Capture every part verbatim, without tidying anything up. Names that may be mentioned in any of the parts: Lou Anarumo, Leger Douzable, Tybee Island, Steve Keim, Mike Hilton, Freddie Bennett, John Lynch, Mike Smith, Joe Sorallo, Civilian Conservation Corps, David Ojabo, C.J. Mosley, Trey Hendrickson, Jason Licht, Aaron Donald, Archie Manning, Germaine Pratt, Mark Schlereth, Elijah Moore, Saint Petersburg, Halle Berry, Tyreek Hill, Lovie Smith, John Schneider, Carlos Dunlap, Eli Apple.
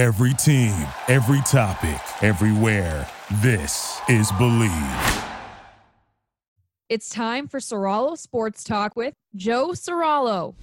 Every team, every topic, everywhere. This is Believe. It's time for Sorallo Sports Talk with Joe Sorallo.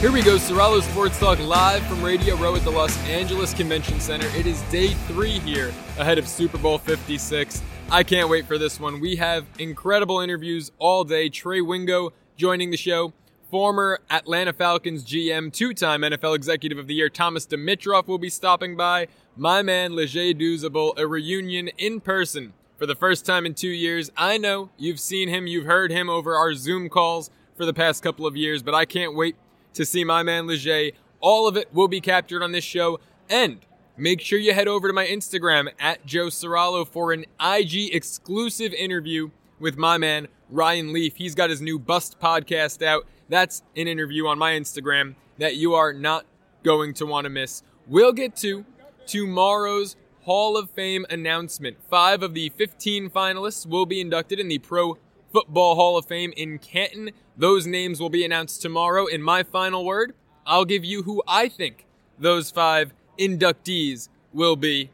Here we go, Sorallo Sports Talk live from Radio Row at the Los Angeles Convention Center. It is day three here ahead of Super Bowl fifty-six. I can't wait for this one. We have incredible interviews all day. Trey Wingo joining the show. Former Atlanta Falcons G M, two-time N F L Executive of the Year Thomas Dimitroff will be stopping by. My man, Leger Douzable, a reunion in person for the first time in two years. I know you've seen him, you've heard him over our Zoom calls for the past couple of years, but I can't wait to see my man Leger. All of it will be captured on this show. And make sure you head over to my Instagram at Joe Sorallo for an I G exclusive interview with my man Ryan Leaf. He's got his new Bust podcast out. That's an interview on my Instagram that you are not going to want to miss. We'll get to tomorrow's Hall of Fame announcement. Five of the fifteen finalists will be inducted in the Pro Football Hall of Fame in Canton. Those names will be announced tomorrow. In my final word, I'll give you who I think those five inductees will be.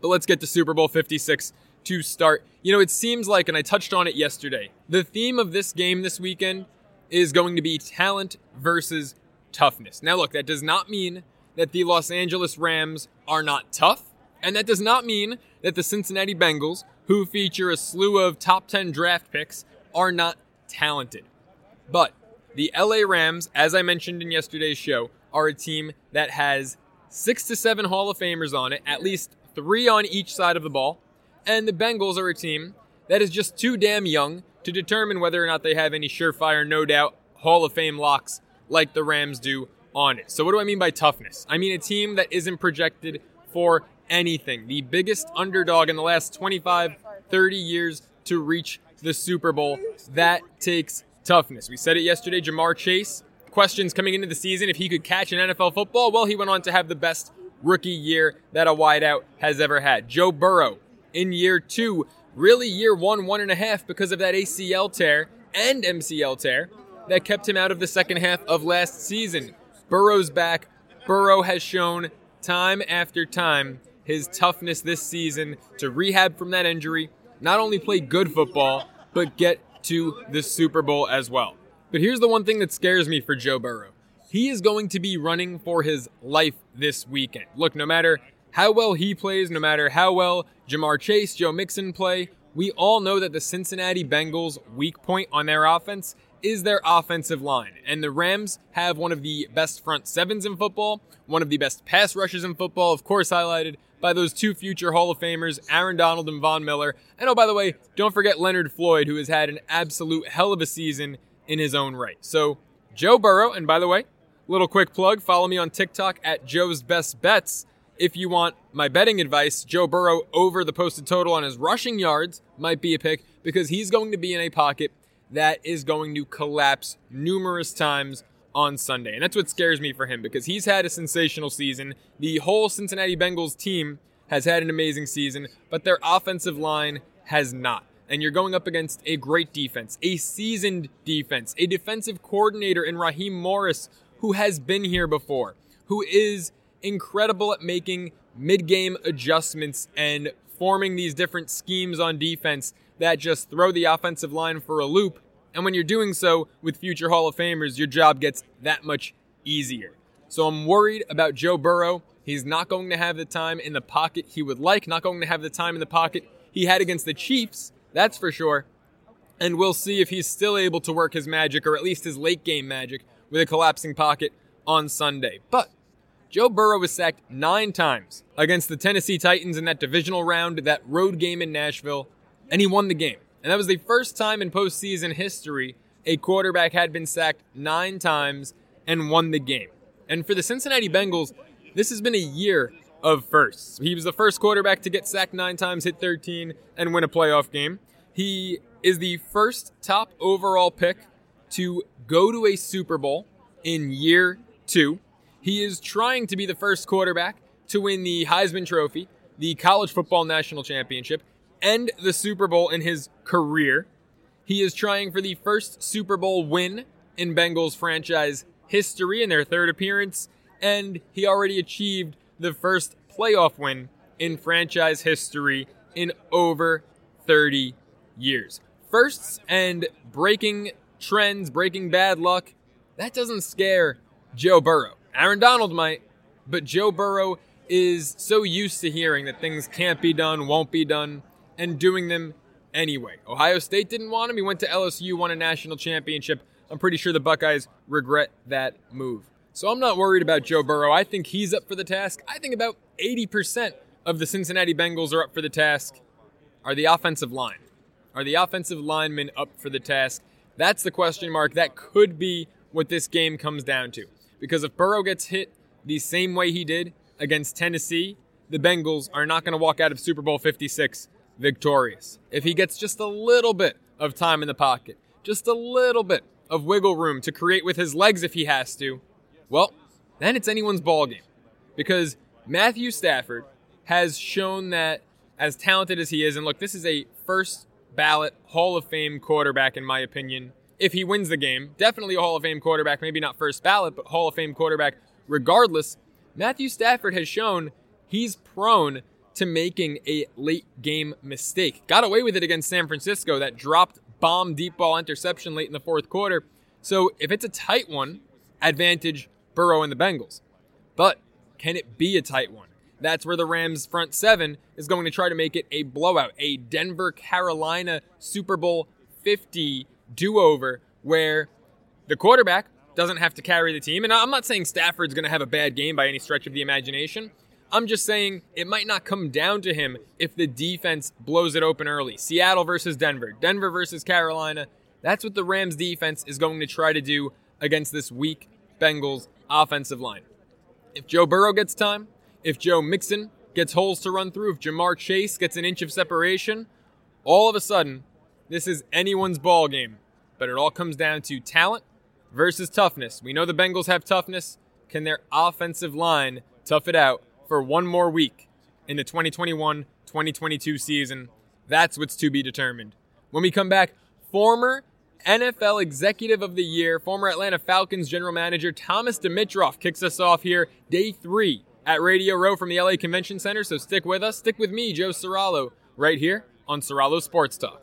But let's get to Super Bowl fifty-six to start. You know, it seems like, and I touched on it yesterday, the theme of this game this weekend is going to be talent versus toughness. Now look, that does not mean that the Los Angeles Rams are not tough, and that does not mean that the Cincinnati Bengals, who feature a slew of top ten draft picks, are not talented. But the L A Rams, as I mentioned in yesterday's show, are a team that has six to seven Hall of Famers on it, at least three on each side of the ball. And the Bengals are a team that is just too damn young to determine whether or not they have any surefire, no doubt, Hall of Fame locks like the Rams do on it. So what do I mean by toughness? I mean a team that isn't projected for anything. The biggest underdog in the last twenty-five, thirty years to reach the Super Bowl. That takes toughness. We said it yesterday, Ja'Marr Chase, questions coming into the season if he could catch an N F L football. Well, he went on to have the best rookie year that a wideout has ever had. Joe Burrow in year two, really year one, one and a half because of that A C L tear and M C L tear that kept him out of the second half of last season. Burrow's back. Burrow has shown time after time his toughness this season to rehab from that injury, not only play good football, but get to the Super Bowl as well. But here's the one thing that scares me for Joe Burrow. He is going to be running for his life this weekend. Look, no matter how well he plays, no matter how well Ja'Marr Chase, Joe Mixon play, we all know that the Cincinnati Bengals' weak point on their offense is their offensive line. And the Rams have one of the best front sevens in football, one of the best pass rushes in football, of course highlighted by those two future Hall of Famers, Aaron Donald and Von Miller. And oh, by the way, don't forget Leonard Floyd, who has had an absolute hell of a season in his own right. So Joe Burrow, and by the way, little quick plug, follow me on TikTok at Joe's Best Bets. If you want my betting advice, Joe Burrow over the posted total on his rushing yards might be a pick because he's going to be in a pocket that is going to collapse numerous times on Sunday. And that's what scares me for him because he's had a sensational season. The whole Cincinnati Bengals team has had an amazing season, but their offensive line has not. And you're going up against a great defense, a seasoned defense, a defensive coordinator in Raheem Morris, who has been here before, who is incredible at making mid-game adjustments and forming these different schemes on defense that just throw the offensive line for a loop. And when you're doing so with future Hall of Famers, your job gets that much easier. So I'm worried about Joe Burrow. He's not going to have the time in the pocket he would like, not going to have the time in the pocket he had against the Chiefs, that's for sure. And we'll see if he's still able to work his magic, or at least his late game magic, with a collapsing pocket on Sunday. But Joe Burrow was sacked nine times against the Tennessee Titans in that divisional round, that road game in Nashville, and he won the game. And that was the first time in postseason history a quarterback had been sacked nine times and won the game. And for the Cincinnati Bengals, this has been a year of firsts. He was the first quarterback to get sacked nine times, hit thirteen, and win a playoff game. He is the first top overall pick to go to a Super Bowl in year two. He is trying to be the first quarterback to win the Heisman Trophy, the College Football National Championship, and the Super Bowl in his career. He is trying for the first Super Bowl win in Bengals franchise history in their third appearance, and he already achieved the first playoff win in franchise history in over thirty years. Firsts and breaking trends, breaking bad luck, that doesn't scare Joe Burrow. Aaron Donald might, but Joe Burrow is so used to hearing that things can't be done, won't be done, and doing them anyway. Ohio State didn't want him. He went to L S U, won a national championship. I'm pretty sure the Buckeyes regret that move. So I'm not worried about Joe Burrow. I think he's up for the task. I think about eighty percent of the Cincinnati Bengals are up for the task. Are the offensive line? Are the offensive linemen up for the task? That's the question mark. That could be what this game comes down to. Because if Burrow gets hit the same way he did against Tennessee, the Bengals are not going to walk out of Super Bowl fifty-six victorious. If he gets just a little bit of time in the pocket, just a little bit of wiggle room to create with his legs if he has to, well, then it's anyone's ballgame. Because Matthew Stafford has shown that, as talented as he is, and look, this is a first ballot Hall of Fame quarterback, in my opinion. If he wins the game, definitely a Hall of Fame quarterback, maybe not first ballot, but Hall of Fame quarterback regardless. Matthew Stafford has shown he's prone to making a late game mistake. Got away with it against San Francisco, that dropped bomb deep ball interception late in the fourth quarter. So if it's a tight one, advantage Burrow and the Bengals. But can it be a tight one? That's where the Rams' front seven is going to try to make it a blowout, a Denver-Carolina Super Bowl fifty do-over where the quarterback doesn't have to carry the team. And I'm not saying Stafford's going to have a bad game by any stretch of the imagination. I'm just saying it might not come down to him if the defense blows it open early. Seattle versus Denver, Denver versus Carolina. That's what the Rams' defense is going to try to do against this weak Bengals offensive line. If Joe Burrow gets time, if Joe Mixon gets holes to run through, if Ja'Marr Chase gets an inch of separation, all of a sudden, this is anyone's ball game. But it all comes down to talent versus toughness. We know the Bengals have toughness. Can their offensive line tough it out for one more week in the twenty twenty-one twenty twenty-two season? That's what's to be determined. When we come back, former N F L Executive of the Year, former Atlanta Falcons General Manager Thomas Dimitroff kicks us off here, day three at Radio Row from the L A Convention Center. So stick with us. Stick with me, Joe Sorallo, right here on Sorallo Sports Talk.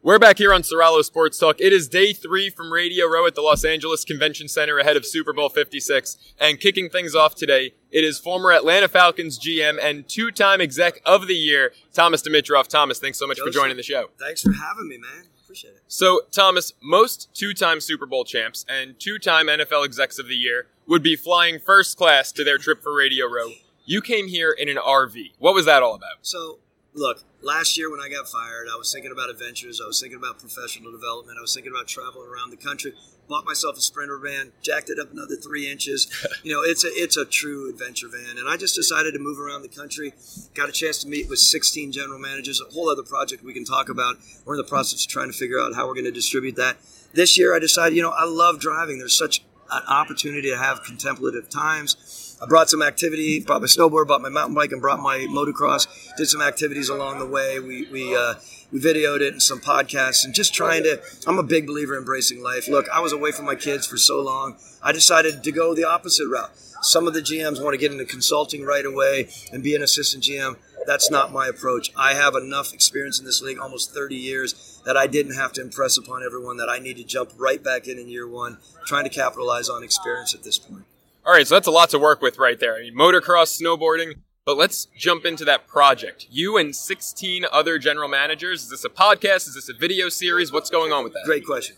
We're back here on Sorallo Sports Talk. It is day three from Radio Row at the Los Angeles Convention Center ahead of Super Bowl fifty-six. And kicking things off today, it is former Atlanta Falcons G M and two-time Exec of the Year, Thomas Dimitroff. Thomas, thanks so much Joseph, for joining the show. Thanks for having me, man. Appreciate it. So, Thomas, most two-time Super Bowl champs and two-time N F L Execs of the Year would be flying first class to their trip for Radio Row. You came here in an R V. What was that all about? So, look, last year when I got fired, I was thinking about adventures. I was thinking about professional development. I was thinking about traveling around the country. Bought myself a Sprinter van, jacked it up another three inches. You know, it's a, it's a true adventure van. And I just decided to move around the country. Got a chance to meet with sixteen general managers, a whole other project we can talk about. We're in the process of trying to figure out how we're going to distribute that. This year I decided, you know, I love driving. There's such an opportunity to have contemplative times. I brought some activity, brought my snowboard, brought my mountain bike, and brought my motocross. Did some activities along the way. We we uh, we videoed it and some podcasts and just trying to – I'm a big believer in embracing life. Look, I was away from my kids for so long. I decided to go the opposite route. Some of the G Ms want to get into consulting right away and be an assistant G M. That's not my approach. I have enough experience in this league, almost thirty years, that I didn't have to impress upon everyone that I need to jump right back in in year one, trying to capitalize on experience at this point. All right, so that's a lot to work with right there. I mean, motocross, snowboarding, but let's jump into that project. You and sixteen other general managers. Is this a podcast? Is this a video series? What's going on with that? Great question.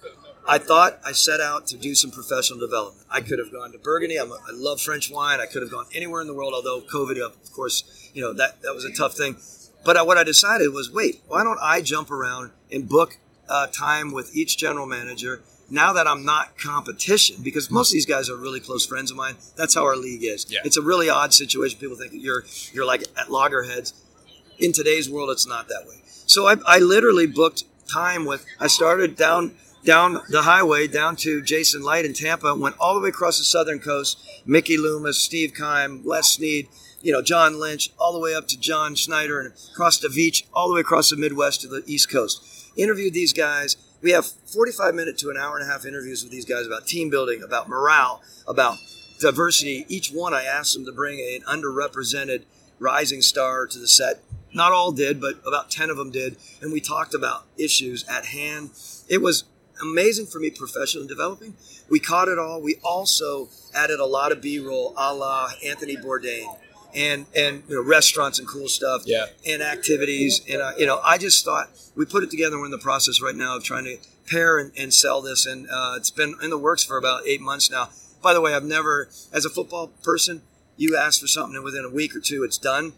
I thought I set out to do some professional development. I could have gone to Burgundy. I'm a, I love French wine. I could have gone anywhere in the world, although COVID, of course, you know, that, that was a tough thing. But I, what I decided was, wait, why don't I jump around and book uh, time with each general manager now that I'm not competition? Because most of these guys are really close friends of mine. That's how our league is. Yeah. It's a really odd situation. People think that you're you're like at loggerheads. In today's world, it's not that way. So I, I literally booked time with, I started down down the highway down to Jason Licht in Tampa, went all the way across the southern coast, Mickey Loomis, Steve Keim, Les Snead, you know, John Lynch, all the way up to John Schneider and across the beach, all the way across the Midwest to the East Coast. Interviewed these guys. We have forty-five minute to an hour and a half interviews with these guys about team building, about morale, about diversity. Each one, I asked them to bring an underrepresented rising star to the set. Not all did, but about ten of them did. And we talked about issues at hand. It was amazing for me professionally developing. We caught it all. We also added a lot of B-roll a la Anthony Bourdain. And and you know, restaurants and cool stuff, yeah, and activities, and uh, you know, I just thought we put it together. We're in the process right now of trying to pair and, and sell this, and uh, it's been in the works for about eight months now. By the way, I've never, as a football person, you ask for something and within a week or two it's done.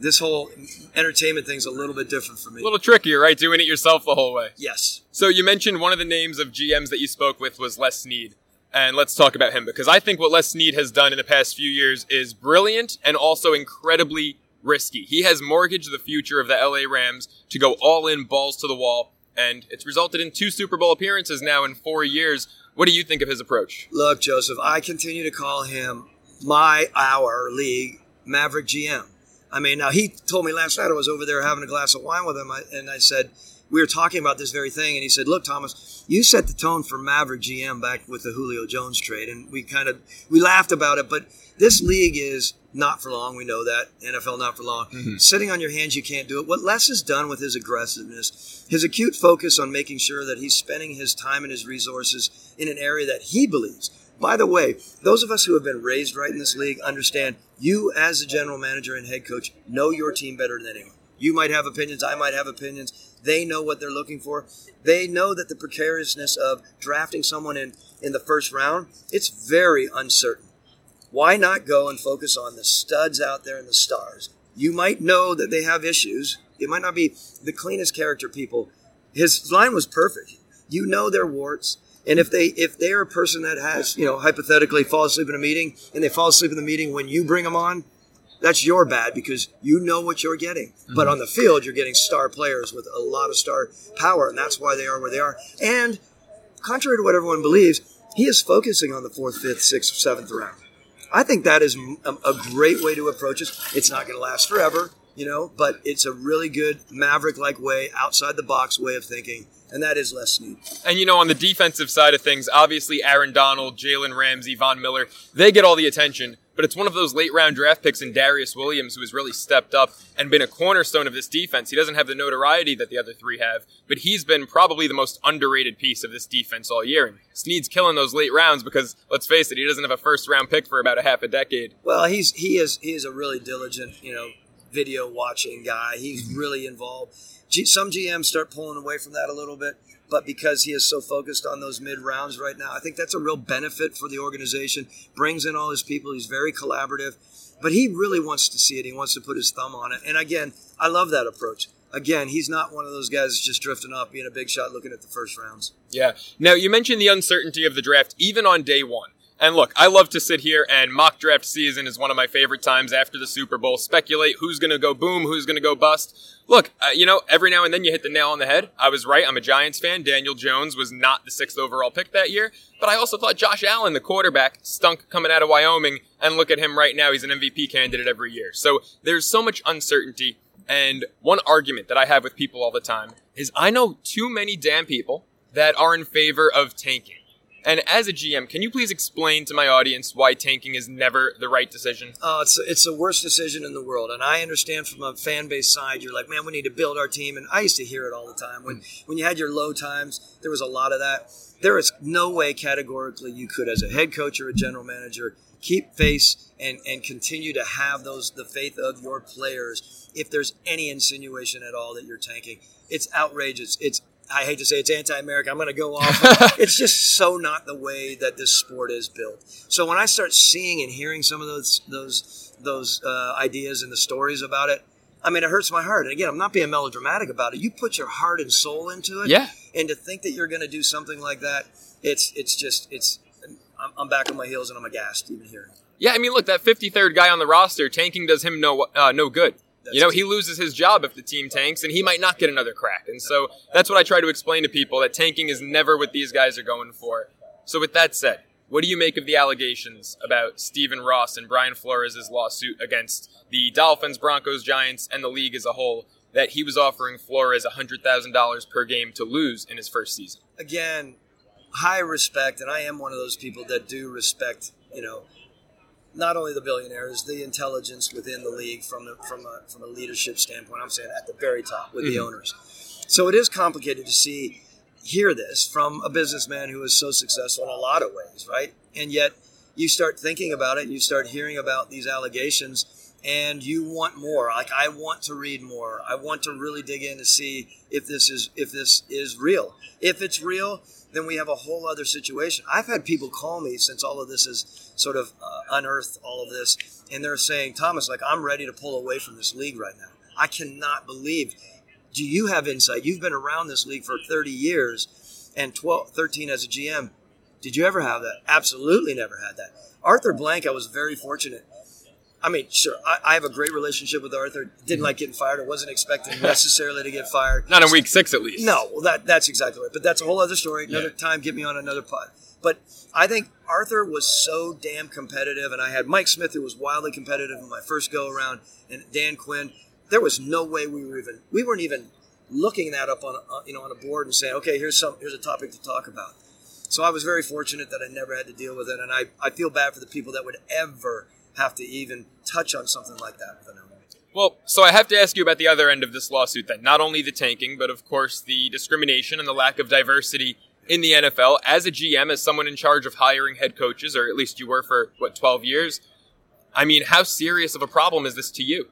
This whole entertainment thing's a little bit different for me. A little trickier, right? Doing it yourself the whole way. Yes. So you mentioned one of the names of G Ms that you spoke with was Les Snead. And let's talk about him, because I think what Les Snead has done in the past few years is brilliant and also incredibly risky. He has mortgaged the future of the L A Rams to go all in, balls to the wall, and it's resulted in two Super Bowl appearances now in four years. What do you think of his approach? Look, Joseph, I continue to call him my, our league Maverick G M. I mean, now he told me last night, I was over there having a glass of wine with him, and I said, we were talking about this very thing, and he said, look, Thomas, you set the tone for Maverick G M back with the Julio Jones trade, and we kind of we laughed about it, but this league is not for long. We know that. N F L, not for long. Mm-hmm. Sitting on your hands, you can't do it. What Les has done with his aggressiveness, his acute focus on making sure that he's spending his time and his resources in an area that he believes. By the way, those of us who have been raised right in this league understand you as a general manager and head coach know your team better than anyone. You might have opinions. I might have opinions. They know what they're looking for. They know that the precariousness of drafting someone in, in the first round, it's very uncertain. Why not go and focus on the studs out there and the stars? You might know that they have issues. It might not be the cleanest character people. His line was perfect. You know their warts. And if they if they're a person that has, you know, hypothetically fall asleep in a meeting, and they fall asleep in the meeting when you bring them on, that's your bad, because you know what you're getting. Mm-hmm. But on the field, you're getting star players with a lot of star power, and that's why they are where they are. And contrary to what everyone believes, he is focusing on the fourth, fifth, sixth, seventh round. I think that is a, a great way to approach it. It's not going to last forever, you know, but it's a really good Maverick-like way, outside-the-box way of thinking, and that is Les Snead. And, you know, on the defensive side of things, obviously Aaron Donald, Jalen Ramsey, Von Miller, they get all the attention. But it's one of those late-round draft picks in Darius Williams who has really stepped up and been a cornerstone of this defense. He doesn't have the notoriety that the other three have, but he's been probably the most underrated piece of this defense all year. And Snead's killing those late rounds because, let's face it, he doesn't have a first-round pick for about a half a decade. Well, he's he is he is a really diligent, you know, video-watching guy. He's really involved. G- some G Ms start pulling away from that a little bit, but because he is so focused on those mid-rounds right now, I think that's a real benefit for the organization. Brings in all his people. He's very collaborative. But he really wants to see it. He wants to put his thumb on it. And, again, I love that approach. Again, he's not one of those guys that's just drifting off, being a big shot, looking at the first rounds. Yeah. Now, you mentioned the uncertainty of the draft even on day one. And look, I love to sit here, and mock draft season is one of my favorite times after the Super Bowl. Speculate who's going to go boom, who's going to go bust. Look, uh, you know, every now and then you hit the nail on the head. I was right. I'm a Giants fan. Daniel Jones was not the sixth overall pick that year. But I also thought Josh Allen, the quarterback, stunk coming out of Wyoming. And look at him right now. He's an M V P candidate every year. So there's so much uncertainty. And one argument that I have with people all the time is I know too many damn people that are in favor of tanking. And as a G M, can you please explain to my audience why tanking is never the right decision? Oh, it's it's the worst decision in the world. And I understand from a fan base side, you're like, man, we need to build our team. And I used to hear it all the time. When when you had your low times, there was a lot of that. There is no way categorically you could, as a head coach or a general manager, keep face and, and continue to have those the faith of your players if there's any insinuation at all that you're tanking. It's outrageous. It's I hate to say it's anti-American. I'm going to go off. It's just so not the way that this sport is built. So when I start seeing and hearing some of those those those uh, ideas and the stories about it, I mean, it hurts my heart. And again, I'm not being melodramatic about it. You put your heart and soul into it. Yeah. And to think that you're going to do something like that, it's it's just it's I'm, I'm back on my heels and I'm aghast even hearing it. Yeah, I mean, look, that fifty-third guy on the roster, tanking does him no uh, no good. You know, he loses his job if the team tanks, and he might not get another crack. And so that's what I try to explain to people, that tanking is never what these guys are going for. So with that said, what do you make of the allegations about Stephen Ross and Brian Flores' lawsuit against the Dolphins, Broncos, Giants, and the league as a whole, that he was offering Flores one hundred thousand dollars per game to lose in his first season? Again, high respect, and I am one of those people that do respect, you know, not only the billionaires, the intelligence within the league from the, from a, from a leadership standpoint. I'm saying at the very top with mm-hmm. the owners. So it is complicated to see, hear this from a businessman who is so successful in a lot of ways, right? And yet you start thinking about it, and you start hearing about these allegations, and you want more. Like, I want to read more. I want to really dig in to see if this is if this is real. If it's real, then we have a whole other situation. I've had people call me since all of this has sort of uh, unearthed all of this, and they're saying, Thomas, like, I'm ready to pull away from this league right now. I cannot believe. Do you have insight? You've been around this league for thirty years and twelve, thirteen as a G M. Did you ever have that? Absolutely never had that. Arthur Blank, I was very fortunate. I mean, sure, I, I have a great relationship with Arthur. Didn't like getting fired. I wasn't expecting necessarily to get fired. Not in week six, at least. No, well, that that's exactly right. But that's a whole other story. Another yeah. time, get me on another pod. But I think Arthur was so damn competitive, and I had Mike Smith, who was wildly competitive in my first go-around, and Dan Quinn. There was no way we were even – we weren't even looking that up on a, you know, on a board and saying, okay, here's some here's a topic to talk about. So I was very fortunate that I never had to deal with it, and I, I feel bad for the people that would ever – have to even touch on something like that with an owner. Well, so I have to ask you about the other end of this lawsuit then. Not only the tanking, but of course the discrimination and the lack of diversity in the N F L. As a G M, as someone in charge of hiring head coaches, or at least you were for, what, twelve years, I mean, how serious of a problem is this to you?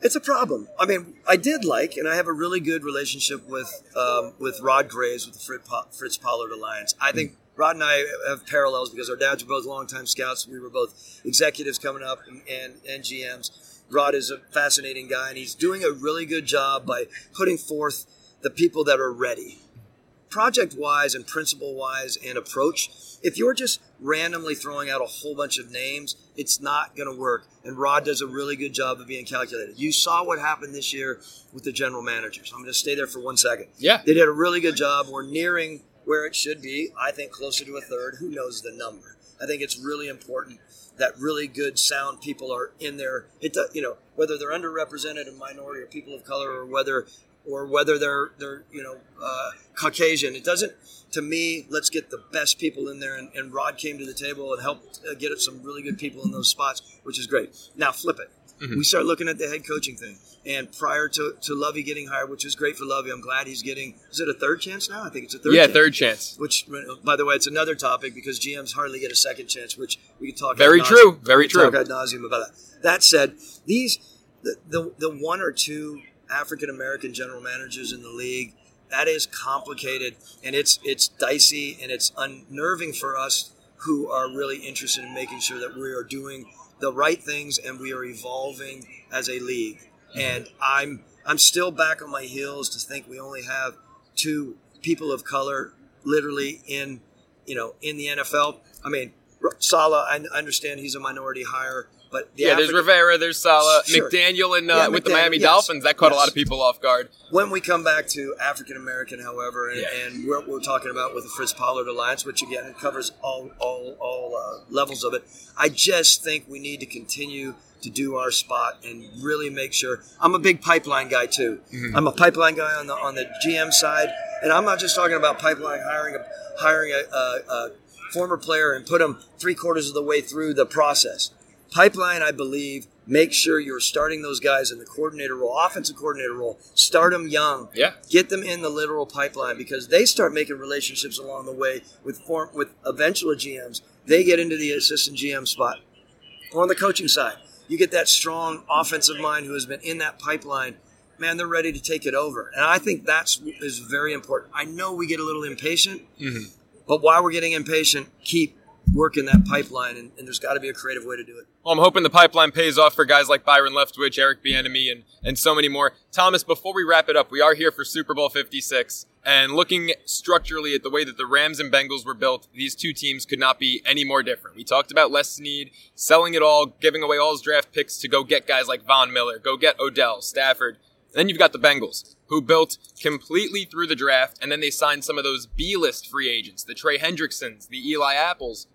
It's a problem. I mean, I did like, and I have a really good relationship with um, with Rod Graves, with the Fritz Pollard Alliance. I think Rod and I have parallels because our dads were both longtime scouts. We were both executives coming up and, and, and G Ms. Rod is a fascinating guy, and he's doing a really good job by putting forth the people that are ready. Project-wise and principle-wise and approach, if you're just randomly throwing out a whole bunch of names, it's not going to work. And Rod does a really good job of being calculated. You saw what happened this year with the general managers. I'm going to stay there for one second. Yeah. They did a really good job. We're nearing where it should be, I think closer to a third. Who knows the number? I think it's really important that really good, sound people are in there. It does, you know, whether they're underrepresented and minority or people of color, or whether or whether they're they're you know uh, Caucasian. It doesn't. To me, let's get the best people in there. And, and Rod came to the table and helped uh, get some really good people in those spots, which is great. Now flip it. Mm-hmm. We start looking at the head coaching thing. And prior to, to Lovey getting hired, which is great for Lovey, I'm glad he's getting – is it a third chance now? I think it's a third yeah, chance. Yeah, third chance. Which, by the way, it's another topic because G Ms hardly get a second chance, which we can talk Very true. Very true. We can talk ad nauseum about that. That said, these the, – the, the one or two African-American general managers in the league, that is complicated, and it's it's dicey, and it's unnerving for us who are really interested in making sure that we are doing – the right things, and we are evolving as a league. And I'm I'm still back on my heels to think we only have two people of color literally in you know in the N F L. I mean, Saleh, I understand he's a minority hire, but the yeah, African- there's Rivera, there's Saleh, sure. McDaniel, and uh, yeah, with McDaniel, the Miami yes. Dolphins, that caught yes. a lot of people off guard. When we come back to African American, however, and, yeah. and what we're talking about with the Fritz Pollard Alliance, which again covers all all all uh, levels of it, I just think we need to continue to do our spot and really make sure. I'm a big pipeline guy too. Mm-hmm. I'm a pipeline guy on the on the G M side, and I'm not just talking about pipeline hiring a hiring a, a, a former player and put them three quarters of the way through the process. Pipeline, I believe, make sure you're starting those guys in the coordinator role, offensive coordinator role. Start them young. Yeah. Get them in the literal pipeline because they start making relationships along the way with form, with eventual G Ms. They get into the assistant G M spot. On the coaching side, you get that strong offensive mind who has been in that pipeline. Man, they're ready to take it over. And I think that's is very important. I know we get a little impatient, mm-hmm. but while we're getting impatient, keep work in that pipeline, and, and there's got to be a creative way to do it. Well, I'm hoping the pipeline pays off for guys like Byron Leftwich, Eric Bieniemy, and and so many more. Thomas, before we wrap it up, we are here for Super Bowl fifty-six, and looking structurally at the way that the Rams and Bengals were built, these two teams could not be any more different. We talked about Les Snead selling it all, giving away all his draft picks to go get guys like Von Miller, go get Odell, Stafford. Then you've got the Bengals, who built completely through the draft, and then they signed some of those B-list free agents, the Trey Hendricksons, the Eli Apples.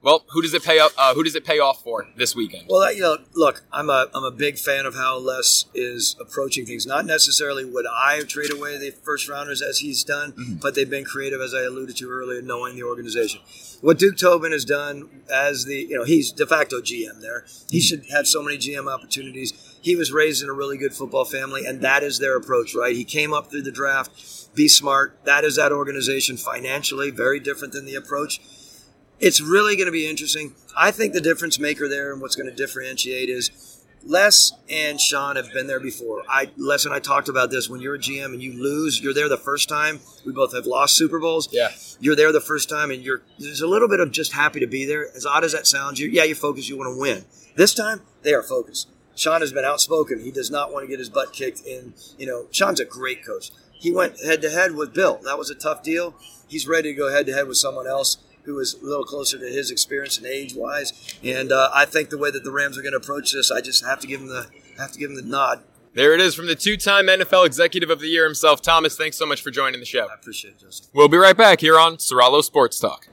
Well, who does it pay off? Uh, who does it pay off for this weekend? Well, you know, look, I'm a I'm a big fan of how Les is approaching things. Not necessarily would I trade away the first rounders as he's done, mm-hmm. but they've been creative, as I alluded to earlier, knowing the organization. What Duke Tobin has done as the you know he's de facto G M there. He should have so many G M opportunities. He was raised in a really good football family, and that is their approach, right? He came up through the draft, be smart. That is that organization financially, very different than the approach. It's really going to be interesting. I think the difference maker there and what's going to differentiate is Les and Sean have been there before. I, Les and I talked about this. When you're a G M and you lose, you're there the first time. We both have lost Super Bowls. Yeah. You're there the first time, and you're there's a little bit of just happy to be there. As odd as that sounds, you're, yeah, you're focused. You want to win. This time, they are focused. Sean has been outspoken. He does not want to get his butt kicked in. You know, Sean's a great coach. He went head-to-head with Bill. That was a tough deal. He's ready to go head-to-head with someone else who is a little closer to his experience and age-wise. And uh, I think the way that the Rams are going to approach this, I just have to give him the have to give him the nod. There it is from the two-time N F L Executive of the Year himself. Thomas, thanks so much for joining the show. I appreciate it, Justin. We'll be right back here on Sorallo Sports Talk.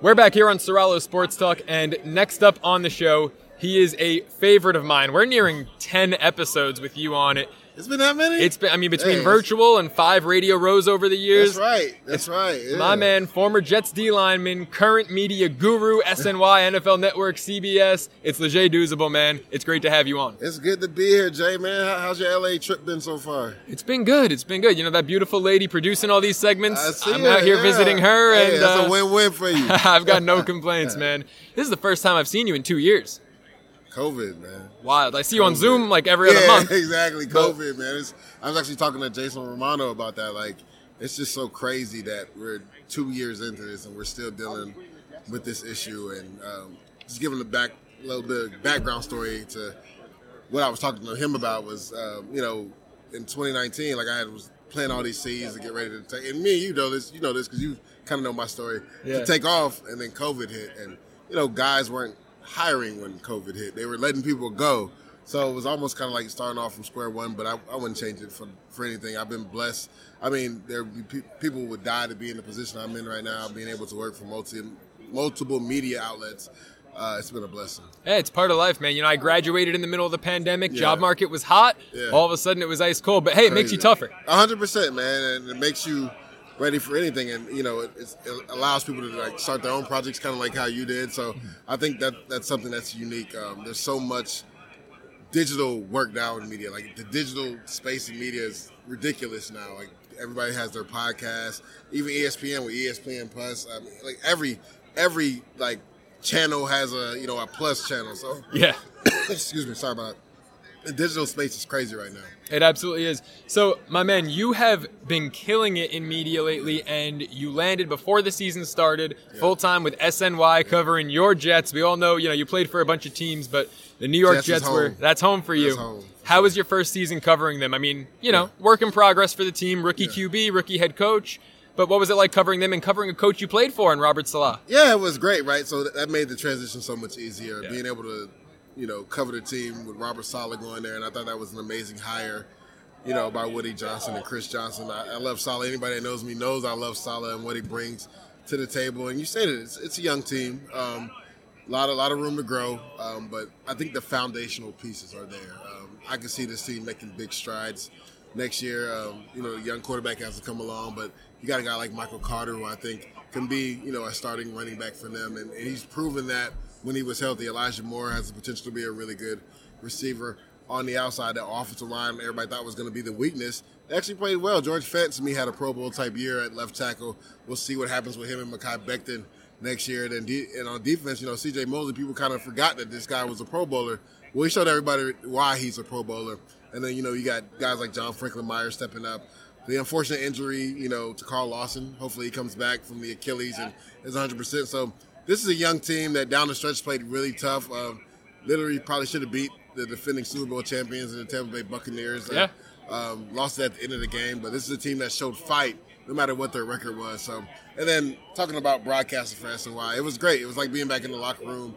We're back here on Sorallo Sports Talk, and next up on the show, he is a favorite of mine. We're nearing ten episodes with you on it. It's been that many? It's been, I mean, between hey, virtual and five radio rows over the years. That's right. That's it's right. Yeah. My man, former Jets D lineman, current media guru, S N Y, N F L Network, C B S. It's Leger Douzable, man. It's great to have you on. It's good to be here, Jay, man. How's your L A trip been so far? It's been good. It's been good. You know, that beautiful lady producing all these segments. I see I'm it, out here yeah. visiting her. Hey, and that's uh, a win-win for you. I've got no complaints, man. This is the first time I've seen you in two years. COVID, man. Wild. I see you COVID. on Zoom like every yeah, other month. Yeah, exactly. COVID, but, man. It's, I was actually talking to Jason Romano about that. Like, it's just so crazy that we're two years into this and we're still dealing with this issue. And um, just giving a back, little bit of background story to what I was talking to him about was, uh, you know, in twenty nineteen, like I had, was planning all these seeds to get ready to take. And me and you know this, you know this because you kind of know my story. Yeah. To take off, and then COVID hit. And, you know, guys weren't hiring when COVID hit. They were letting people go. So it was almost kind of like starting off from square one, but I, I wouldn't change it for, for anything. I've been blessed. I mean, there would be pe- people would die to be in the position I'm in right now, being able to work for multi, multiple media outlets. Uh, it's been a blessing. Yeah, it's part of life, man. You know, I graduated in the middle of the pandemic. Yeah. Job market was hot. Yeah. All of a sudden it was ice cold, but hey, it Crazy. Makes you tougher. one hundred percent, man, and it makes you ready for anything, and you know it, it's, it allows people to like start their own projects, kind of like how you did. So I think that that's something that's unique. Um, there's so much digital work now in media. Like the digital space in media is ridiculous now. Like everybody has their podcast, even E S P N with E S P N Plus. I mean, like every every like channel has a you know a plus channel. So yeah, excuse me, sorry about that. The digital space is crazy right now. It absolutely is. So, my man, you have been killing it in media lately, and you landed before the season started, yeah. full-time with S N Y, yeah. covering your Jets. We all know, you know, you played for a bunch of teams, but the New York Jets, Jets were – that's home for you. That's home. How was your first season covering them? I mean, you know, yeah. work in progress for the team, rookie yeah. Q B, rookie head coach. But what was it like covering them and covering a coach you played for in Robert Saleh? Yeah, it was great, right? So, that made the transition so much easier, yeah. being able to – you know, cover the team with Robert Saleh going there, and I thought that was an amazing hire, you know, by Woody Johnson and Chris Johnson. I, I love Saleh. Anybody that knows me knows I love Saleh and what he brings to the table. And you said it, it's, it's a young team. Um, a lot, a lot of room to grow, um, but I think the foundational pieces are there. Um, I can see this team making big strides next year. Um, you know, a young quarterback has to come along, but you got a guy like Michael Carter, who I think can be, you know, a starting running back for them, and, and he's proven that when he was healthy. Elijah Moore has the potential to be a really good receiver. On the outside, that offensive line everybody thought was going to be the weakness, they actually played well. George Fant, to me, had a Pro Bowl-type year at left tackle. We'll see what happens with him and Mekhi Becton next year. And, de- and on defense, you know, C J Mosley, people kind of forgot that this guy was a Pro Bowler. Well, he showed everybody why he's a Pro Bowler. And then, you know, you got guys like John Franklin Myers stepping up. the unfortunate injury, you know, to Carl Lawson. Hopefully he comes back from the Achilles yeah. and is one hundred percent. So this is a young team that down the stretch played really tough. Uh, literally probably should have beat the defending Super Bowl champions and the Tampa Bay Buccaneers. Yeah. Um, lost it at the end of the game. But this is a team that showed fight no matter what their record was. So, and then talking about broadcasting for S N Y, it was great. It was like being back in the locker room,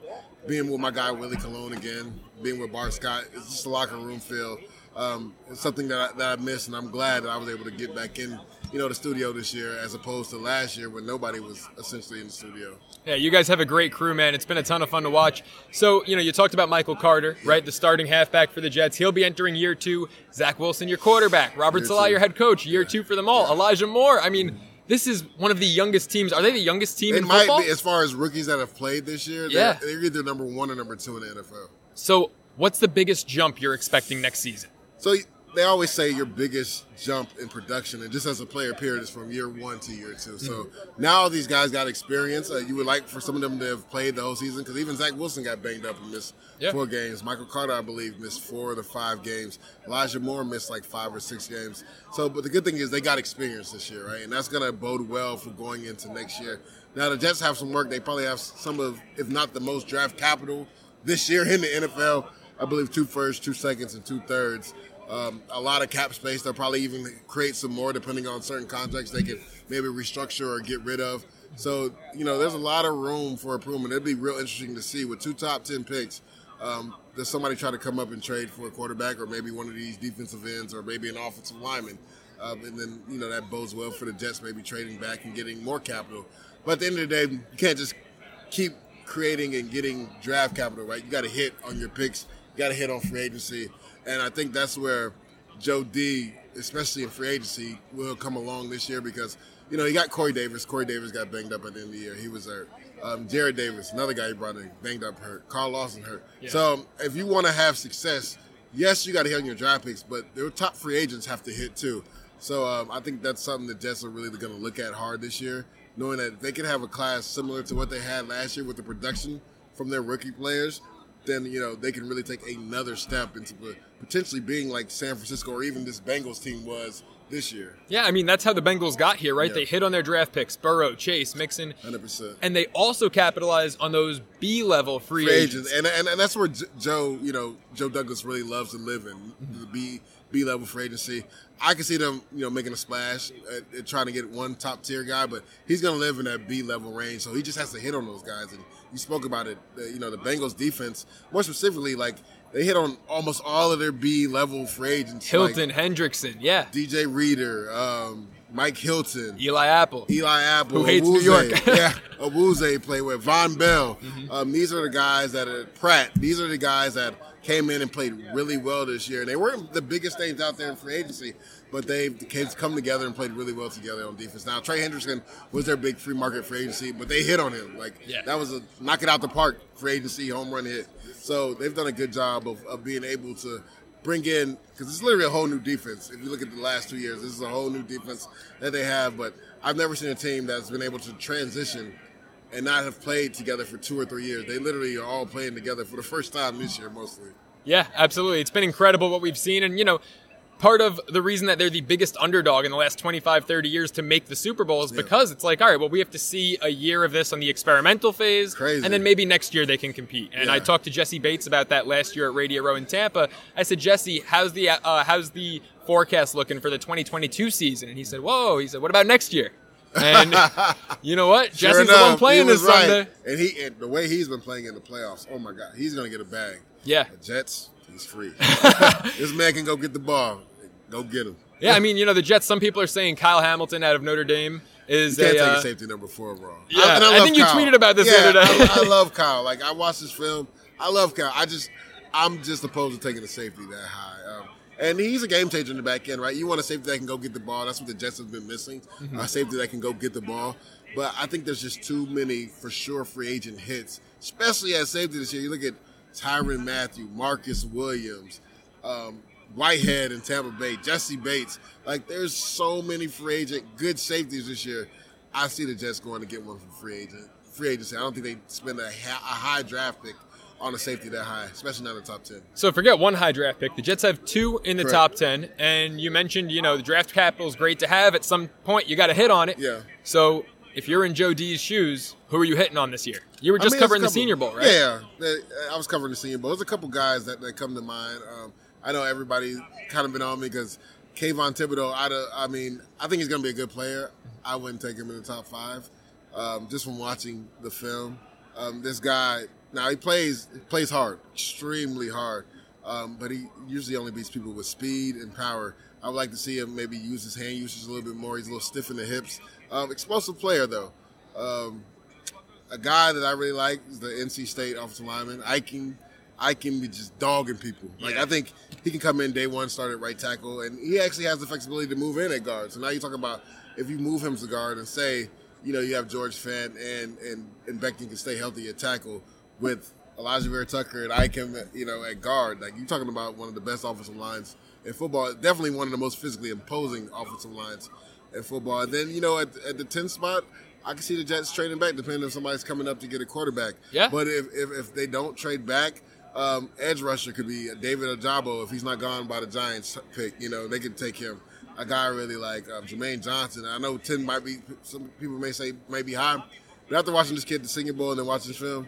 being with my guy Willie Colon again, being with Bart Scott. It's just a locker room feel. Um, it's something that I, that I missed, and I'm glad that I was able to get back in, you know, the studio this year as opposed to last year when nobody was essentially in the studio. Yeah, you guys have a great crew, man. It's been a ton of fun to watch. So, you know, you talked about Michael Carter, right, the starting halfback for the Jets. He'll be entering year two. Zach Wilson, your quarterback. Robert Saleh, your head coach. Year yeah. two for them all. Yeah. Elijah Moore. I mean, this is one of the youngest teams. Are they the youngest team they in might football? Be, as far as rookies that have played this year, yeah. they're, they're either number one or number two in the N F L. So what's the biggest jump you're expecting next season? So they always say your biggest jump in production, and just as a player period, is from year one to year two. So mm-hmm. now these guys got experience. Uh, you would like for some of them to have played the whole season, because even Zach Wilson got banged up and missed yeah. four games. Michael Carter, I believe, missed four of the five games. Elijah Moore missed like five or six games. So, but the good thing is they got experience this year, right? And that's going to bode well for going into next year. Now the Jets have some work. They probably have some of, if not the most draft capital this year in the N F L. I believe two firsts, two seconds, and two thirds. Um, a lot of cap space. They'll probably even create some more depending on certain contracts they can maybe restructure or get rid of. So, you know, there's a lot of room for improvement. It'd be real interesting to see with two top ten picks, um, does somebody try to come up and trade for a quarterback or maybe one of these defensive ends or maybe an offensive lineman. Uh, and then, you know, that bodes well for the Jets maybe trading back and getting more capital. But at the end of the day, you can't just keep creating and getting draft capital, right? You got to hit on your picks. Got to hit on free agency, and I think that's where Joe D, especially in free agency, will come along this year because, you know, he got Corey Davis. Corey Davis got banged up at the end of the year. He was hurt. Um, Jared Davis, another guy he brought in, banged up hurt. Carl Lawson hurt. Yeah. So if you want to have success, yes, you got to hit on your draft picks, but their top free agents have to hit too. So um, I think that's something the Jets are really going to look at hard this year, knowing that if they can have a class similar to what they had last year with the production from their rookie players, then, you know, they can really take another step into potentially being like San Francisco or even this Bengals team was this year. Yeah, I mean, that's how the Bengals got here, right? Yeah. They hit on their draft picks, Burrow, Chase, Mixon. one hundred percent. And they also capitalized on those B-level free, free agents. agents. And, and and that's where Joe, you know, Joe Douglas really loves to live in, the B, B-level free agency. I can see them, you know, making a splash at, at trying to get one top-tier guy, but he's going to live in that B-level range, so he just has to hit on those guys. And you spoke about it, you know, the Bengals defense, more specifically, like, they hit on almost all of their B-level free agents. Hilton, like Hendrickson, yeah. D J Reader, um, Mike Hilton. Eli Apple. Eli Apple. Who Awuze. Hates New York. yeah, Awuze played with. Von Bell. Mm-hmm. Um, these are the guys that are – Pratt. These are the guys that came in and played really well this year. And they weren't the biggest names out there in free agency, but they've come together and played really well together on defense. Now, Trey Hendrickson was their big free market free agency, but they hit on him. Like, yeah. that was a knock-it-out-the-park free agency home run hit. So they've done a good job of, of being able to bring in, because it's literally a whole new defense. If you look at the last two years, this is a whole new defense that they have. But I've never seen a team that's been able to transition and not have played together for two or three years. They literally are all playing together for the first time this year, mostly. Yeah, absolutely. It's been incredible what we've seen. And, you know, part of the reason that they're the biggest underdog in the last twenty-five, thirty years to make the Super Bowl is yeah. because it's like, all right, well, we have to see a year of this on the experimental phase. Crazy. And then maybe next year they can compete. And yeah. I talked to Jesse Bates about that last year at Radio Row in Tampa. I said, Jesse, how's the uh, how's the forecast looking for the twenty twenty-two season? And he said, whoa. He said, what about next year? And you know what? Sure Jesse's enough, the one playing this right. Sunday. And, he, and the way he's been playing in the playoffs, oh, my God, he's going to get a bag. Yeah. The Jets, he's free. This man can go get the ball. Go get him. Yeah, I mean, you know, the Jets, some people are saying Kyle Hamilton out of Notre Dame is you can't a, take uh, a safety number four wrong. Yeah, I, and I, I think Kyle. You tweeted about this yeah, the other day. I, I love Kyle. Like, I watched this film. I love Kyle. I just, I'm just opposed to taking a safety that high. Um, and he's a game changer in the back end, right? You want a safety that can go get the ball. That's what the Jets have been missing, mm-hmm. a safety that can go get the ball. But I think there's just too many, for sure, free agent hits, especially at safety this year. You look at Tyrann Mathieu, Marcus Williams, um, Whitehead in Tampa Bay, Jesse Bates. Like, there's so many free agent good safeties this year. I see the Jets going to get one from free agent free agency. I don't think they spend a, ha- a high draft pick on a safety that high, especially not in the top ten. So forget one high draft pick. The Jets have two in the Correct. top ten, and you mentioned, you know, the draft capital is great to have. At some point, you got to hit on it. Yeah. So if you're in Joe D's shoes, who are you hitting on this year? You were just I mean, covering couple, the Senior Bowl, right? Yeah, yeah, I was covering the Senior Bowl. There's a couple guys that, that come to mind. Um, I know everybody's kind of been on me because Kayvon Thibodeau, I'd, uh, I mean, I think he's going to be a good player. I wouldn't take him in the top five um, just from watching the film. Um, this guy... Now, he plays plays hard, extremely hard, um, but he usually only beats people with speed and power. I would like to see him maybe use his hand usage a little bit more. He's a little stiff in the hips. Um, explosive player, though. Um, a guy that I really like is the N C State offensive lineman. Ikem, Ikem be just dogging people. Like, yeah. I think he can come in day one, start at right tackle, and he actually has the flexibility to move in at guard. So now you're talking about if you move him to guard and say, you know, you have George Fant and, and, and Becton can stay healthy at tackle, with Elijah Vera Tucker and Ikem, you know, at guard. Like, you're talking about one of the best offensive lines in football. Definitely one of the most physically imposing offensive lines in football. And then, you know, at, at the tenth spot, I can see the Jets trading back, depending on if somebody's coming up to get a quarterback. Yeah. But if, if, if they don't trade back, um, edge rusher could be David Ojabo if he's not gone by the Giants pick. You know, they could take him. A guy I really like, um, Jermaine Johnson. I know ten might be, some people may say, may be high. But after watching this kid, the Senior Bowl, and then watching this film,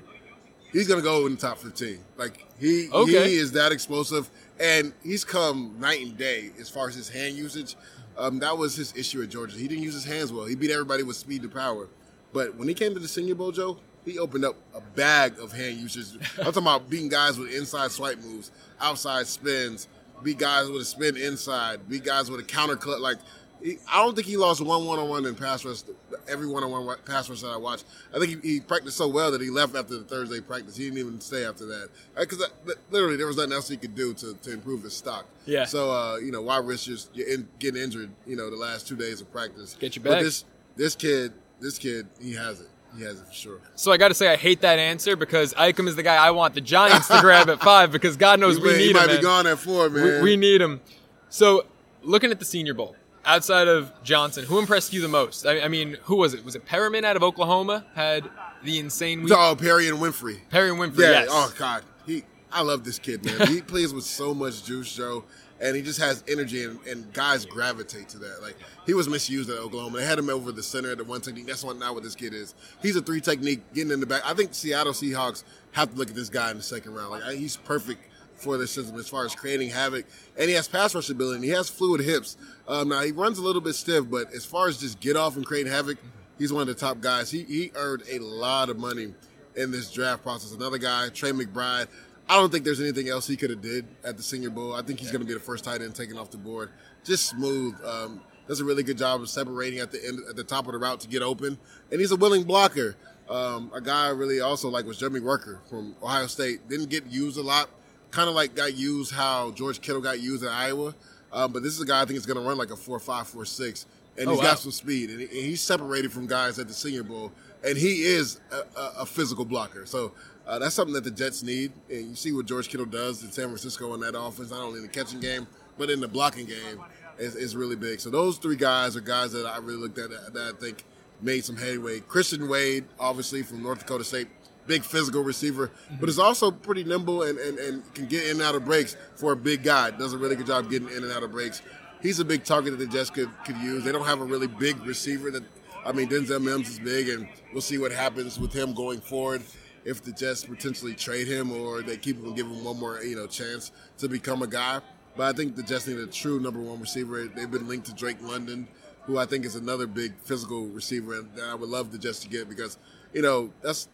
he's going to go in the top fifteen. Like, he okay. he is that explosive. And he's come night and day as far as his hand usage. Um, that was his issue at Georgia. He didn't use his hands well. He beat everybody with speed and power. But when he came to the Senior Bowl, Joe, he opened up a bag of hand usage. I'm talking about beating guys with inside swipe moves, outside spins, beat guys with a spin inside, beat guys with a counter cut. Like, he, I don't think he lost one one-on-one in pass rush. Every one-on-one pass rush that I watched, I think he, he practiced so well that he left after the Thursday practice. He didn't even stay after that because right, literally there was nothing else he could do to, to improve his stock. Yeah. So uh, you know, why risk just in, getting injured? You know, the last two days of practice. Get your back. But this this kid, this kid, he has it. He has it for sure. So I got to say, I hate that answer because Ikem is the guy I want the Giants to grab at five because God knows he, we he need he him. He might be man. gone at four, man. We, we need him. So looking at the Senior Bowl. Outside of Johnson, who impressed you the most? I, I mean, who was it? Was it Perriman out of Oklahoma had the insane week? Oh, Perry and Winfrey. Perry and Winfrey, yeah. Yes. Oh, God. He, I love this kid, man. He plays with so much juice, Joe, and he just has energy, and, and guys gravitate to that. Like, he was misused at Oklahoma. They had him over the center at the one technique. That's not what this kid is. He's a three technique, getting in the back. I think Seattle Seahawks have to look at this guy in the second round. Like, he's perfect for their system as far as creating havoc. And he has pass rush ability, and he has fluid hips. Um, now, he runs a little bit stiff, but as far as just get off and create havoc, he's one of the top guys. He he earned a lot of money in this draft process. Another guy, Trey McBride, I don't think there's anything else he could have did at the Senior Bowl. I think he's going to be the first tight end taken off the board. Just smooth. Um, does a really good job of separating at the end, at the top of the route to get open. And he's a willing blocker. Um, a guy I really also like was Jeremy Rucker from Ohio State. Didn't get used a lot. Kind of like got used how George Kittle got used at Iowa. Um, but this is a guy I think is going to run like a four five, four six. And oh, he's wow. got some speed. And, he, and he's separated from guys at the Senior Bowl. And he is a, a, a physical blocker. So uh, that's something that the Jets need. And you see what George Kittle does in San Francisco in that offense, not only in the catching game, but in the blocking game, is, is really big. So those three guys are guys that I really looked at that I think made some headway. Christian Wade, obviously, from North Dakota State. Big physical receiver, but is also pretty nimble and, and, and can get in and out of breaks for a big guy. Does a really good job getting in and out of breaks. He's a big target that the Jets could, could use. They don't have a really big receiver. That I mean, Denzel Mims is big, and we'll see what happens with him going forward if the Jets potentially trade him or they keep him and give him one more, you know, chance to become a guy. But I think the Jets need a true number one receiver. They've been linked to Drake London, who I think is another big physical receiver that I would love the Jets to get because, you know, that's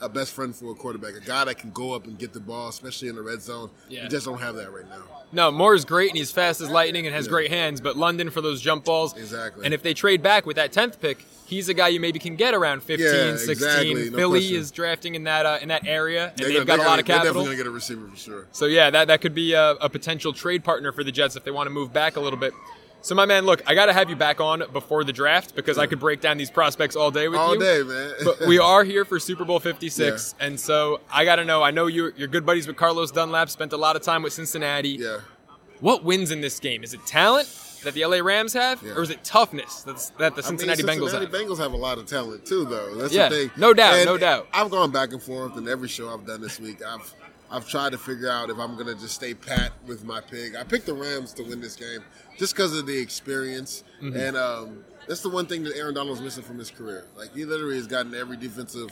a best friend for a quarterback, a guy that can go up and get the ball, especially in the red zone. Yeah. You just don't have that right now. No, Moore's great, and he's fast as lightning and has yeah. great hands, but London for those jump balls. Exactly. And if they trade back with that tenth pick, he's a guy you maybe can get around fifteen, yeah, sixteen. Exactly. No Philly question. is drafting in that uh, in that area, and they're they've gonna, got they're a lot of capital. They're definitely going to get a receiver for sure. So, yeah, that, that could be a, a potential trade partner for the Jets if they want to move back a little bit. So, my man, look, I got to have you back on before the draft because yeah. I could break down these prospects all day with all you. All day, man. But we are here for Super Bowl fifty-six, yeah. and so I got to know. I know you're, you're good buddies with Carlos Dunlap, spent a lot of time with Cincinnati. Yeah. What wins in this game? Is it talent? that the L A Rams have, yeah. or is it toughness that's, that the Cincinnati, I mean, Cincinnati Bengals have? Cincinnati Bengals have a lot of talent too, though. That's yeah, the thing. No doubt, and no doubt. I've gone back and forth in every show I've done this week. I've I've tried to figure out if I'm going to just stay pat with my pick. I picked the Rams to win this game just because of the experience. Mm-hmm. And um, that's the one thing that Aaron Donald's missing from his career. Like, he literally has gotten every defensive,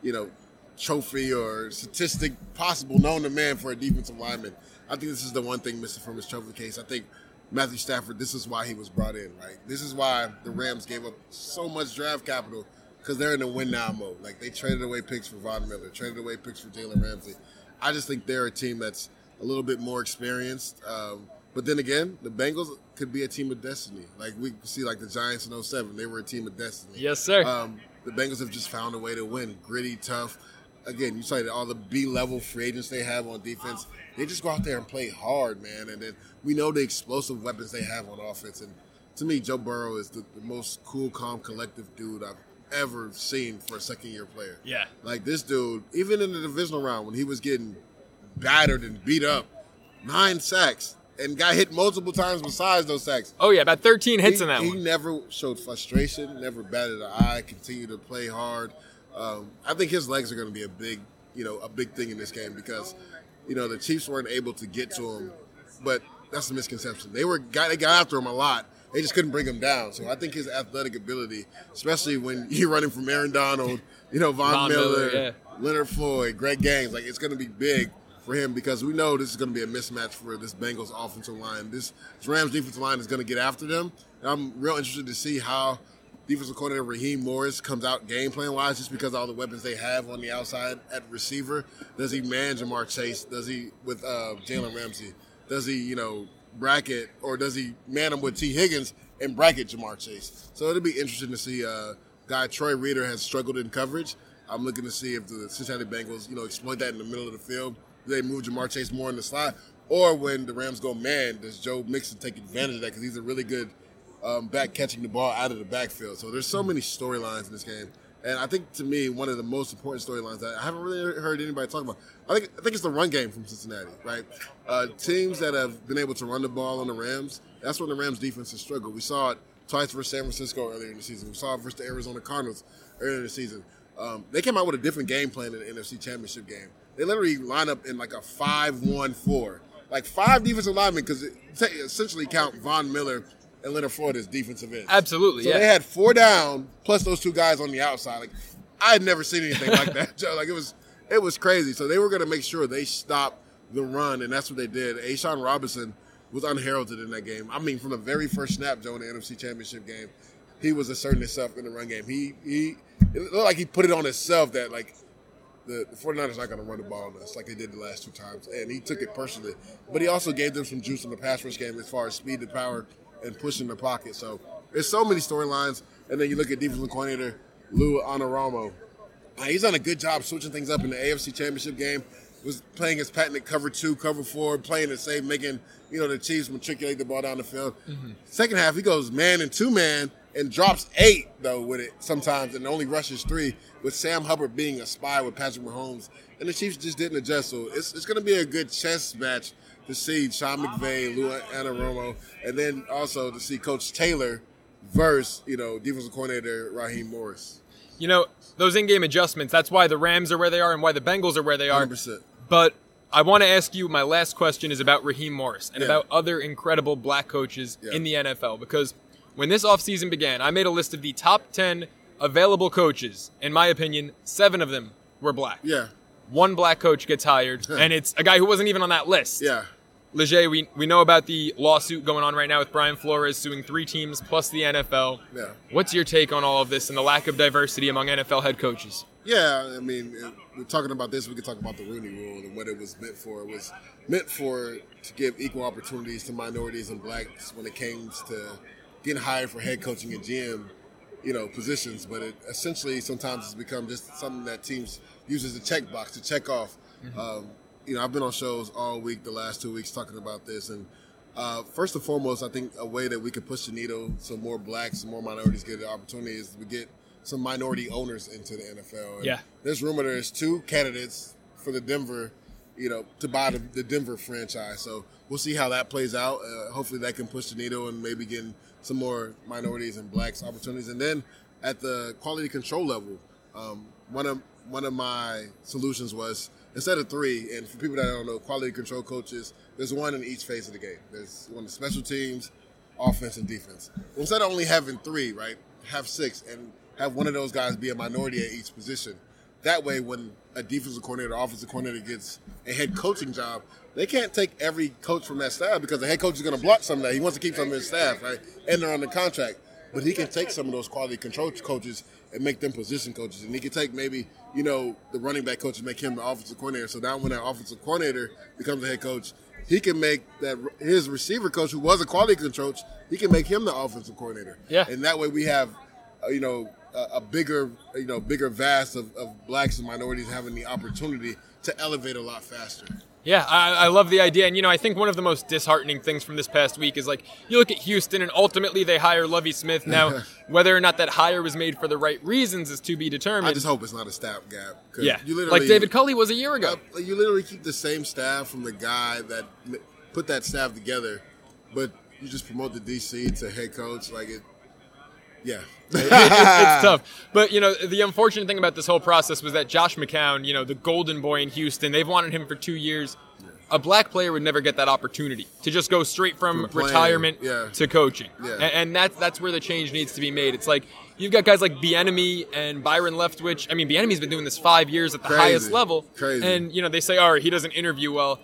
you know, trophy or statistic possible known to man for a defensive lineman. I think this is the one thing missing from his trophy case. I think Matthew Stafford, this is why he was brought in, right? This is why the Rams gave up so much draft capital, because they're in a win-now mode. Like, they traded away picks for Von Miller, traded away picks for Jalen Ramsey. I just think they're a team that's a little bit more experienced. Um, but then again, the Bengals could be a team of destiny. Like, we see, like, the Giants in oh seven, they were a team of destiny. Yes, sir. Um, the Bengals have just found a way to win. Gritty, tough. Again, you cited all the B-level free agents they have on defense. They just go out there and play hard, man. And then we know the explosive weapons they have on offense. And to me, Joe Burrow is the, the most cool, calm, collective dude I've ever seen for a second-year player. Yeah. Like, this dude, even in the divisional round when he was getting battered and beat up, nine sacks and got hit multiple times besides those sacks. Oh, yeah, about thirteen hits he, in that he one. He never showed frustration, never batted an eye, continued to play hard. Um, I think his legs are going to be a big, you know, a big thing in this game because, you know, the Chiefs weren't able to get to him, but that's a misconception. They were got, they got after him a lot. They just couldn't bring him down. So I think his athletic ability, especially when you're running from Aaron Donald, you know, Von, Von Miller, Miller yeah. Leonard Floyd, Greg Gaines, like, it's going to be big for him because we know this is going to be a mismatch for this Bengals offensive line. This, this Rams defensive line is going to get after them. And I'm real interested to see how defensive coordinator Raheem Morris comes out game plan-wise just because of all the weapons they have on the outside at receiver. Does he man Ja'Marr Chase? Does he with uh, Jalen Ramsey? Does he, you know, bracket, or does he man him with T. Higgins and bracket Ja'Marr Chase? So it'll be interesting to see. Uh, guy Troy Reader has struggled in coverage. I'm looking to see if the Cincinnati Bengals, you know, exploit that in the middle of the field. Do they move Ja'Marr Chase more in the slot? Or when the Rams go man, does Joe Mixon take advantage of that because he's a really good – Um, back catching the ball out of the backfield. So there's so many storylines in this game. And I think, to me, one of the most important storylines that I haven't really heard anybody talk about, I think I think it's the run game from Cincinnati, right? Uh, teams that have been able to run the ball on the Rams, that's when the Rams' defense has struggled. We saw it twice versus San Francisco earlier in the season. We saw it versus the Arizona Cardinals earlier in the season. Um, they came out with a different game plan in the N F C Championship game. They literally line up in like a five one four. Like five defensive linemen, because t- essentially count Von Miller and Leonard Floyd is defensive ends. Absolutely, so yeah. So they had four down, plus those two guys on the outside. Like, I had never seen anything like that, Joe. Like, it was it was crazy. So they were going to make sure they stopped the run, and that's what they did. A'Shaun Robinson was unheralded in that game. I mean, from the very first snap, Joe, in the N F C Championship game, he was asserting himself in the run game. He, he it looked like he put it on himself that, like, the, the 49ers aren't going to run the ball on us like they did the last two times, and he took it personally. But he also gave them some juice in the pass rush game as far as speed and power and pushing the pocket. So there's so many storylines. And then you look at defensive coordinator Lou Anarumo. He's done a good job switching things up in the A F C Championship game. Was playing his patented cover two, cover four, playing the same, making, you know, the Chiefs matriculate the ball down the field. Mm-hmm. Second half, he goes man and two man and drops eight, though, with it sometimes and only rushes three, with Sam Hubbard being a spy with Patrick Mahomes. And the Chiefs just didn't adjust. So it's, it's going to be a good chess match to see Sean McVay, Lou Anarumo, and then also to see Coach Taylor versus, you know, defensive coordinator Raheem Morris. You know, those in-game adjustments, that's why the Rams are where they are and why the Bengals are where they are. one hundred percent. But I want to ask you, my last question is about Raheem Morris and yeah. about other incredible black coaches yeah. in the N F L. Because when this offseason began, I made a list of the top ten available coaches. In my opinion, seven of them were black. Yeah. One black coach gets hired, and it's a guy who wasn't even on that list. Yeah. Leger, we, we know about the lawsuit going on right now with Brian Flores suing three teams plus the N F L. Yeah. What's your take on all of this and the lack of diversity among N F L head coaches? Yeah, I mean, we're talking about this. We could talk about the Rooney Rule and what it was meant for. It was meant for to give equal opportunities to minorities and blacks when it came to getting hired for head coaching and G M, you know, positions. But it essentially sometimes has become just something that teams use as a checkbox to check off. Mm-hmm. Um, You know, I've been on shows all week, the last two weeks, talking about this. And uh, first and foremost, I think a way that we could push the needle so more blacks and more minorities get the opportunity is we get some minority owners into the N F L. And yeah. There's rumor there's two candidates for the Denver you know, to buy the, the Denver franchise. So we'll see how that plays out. Uh, hopefully that can push the needle and maybe getting some more minorities and blacks opportunities. And then at the quality control level, um, one of one of my solutions was instead of three, and for people that don't know, quality control coaches, there's one in each phase of the game. There's one in special teams, offense, and defense. Well, instead of only having three, right, have six and have one of those guys be a minority at each position. That way, when a defensive coordinator or offensive coordinator gets a head coaching job, they can't take every coach from that staff because the head coach is going to block some of that. He wants to keep some of his staff, right? And they're on the contract. But he can take some of those quality control coaches and make them position coaches. And he can take maybe, you know, the running back coaches, make him the offensive coordinator. So now when that offensive coordinator becomes the head coach, he can make that his receiver coach, who was a quality control coach, he can make him the offensive coordinator. Yeah. And that way we have, you know, a bigger, you know, bigger vast of, of blacks and minorities having the opportunity to elevate a lot faster. Yeah, I, I love the idea. And, you know, I think one of the most disheartening things from this past week is, like, you look at Houston and ultimately they hire Lovie Smith. Now, whether or not that hire was made for the right reasons is to be determined. I just hope it's not a staff gap. Yeah, you literally, like David Culley was a year ago. Uh, you literally keep the same staff from the guy that put that staff together, but you just promote the D C to head coach. Like, it. Yeah. it, it, it's tough. But, you know, the unfortunate thing about this whole process was that Josh McCown, you know, the golden boy in Houston, they've wanted him for two years. Yeah. A black player would never get that opportunity to just go straight from, from retirement yeah. to coaching. Yeah. And, and that's, that's where the change needs to be made. It's like you've got guys like Bieniemy and Byron Leftwich. I mean, Bieniemy's been doing this five years at the Crazy. highest level. Crazy. And, you know, they say, all right, he doesn't interview well.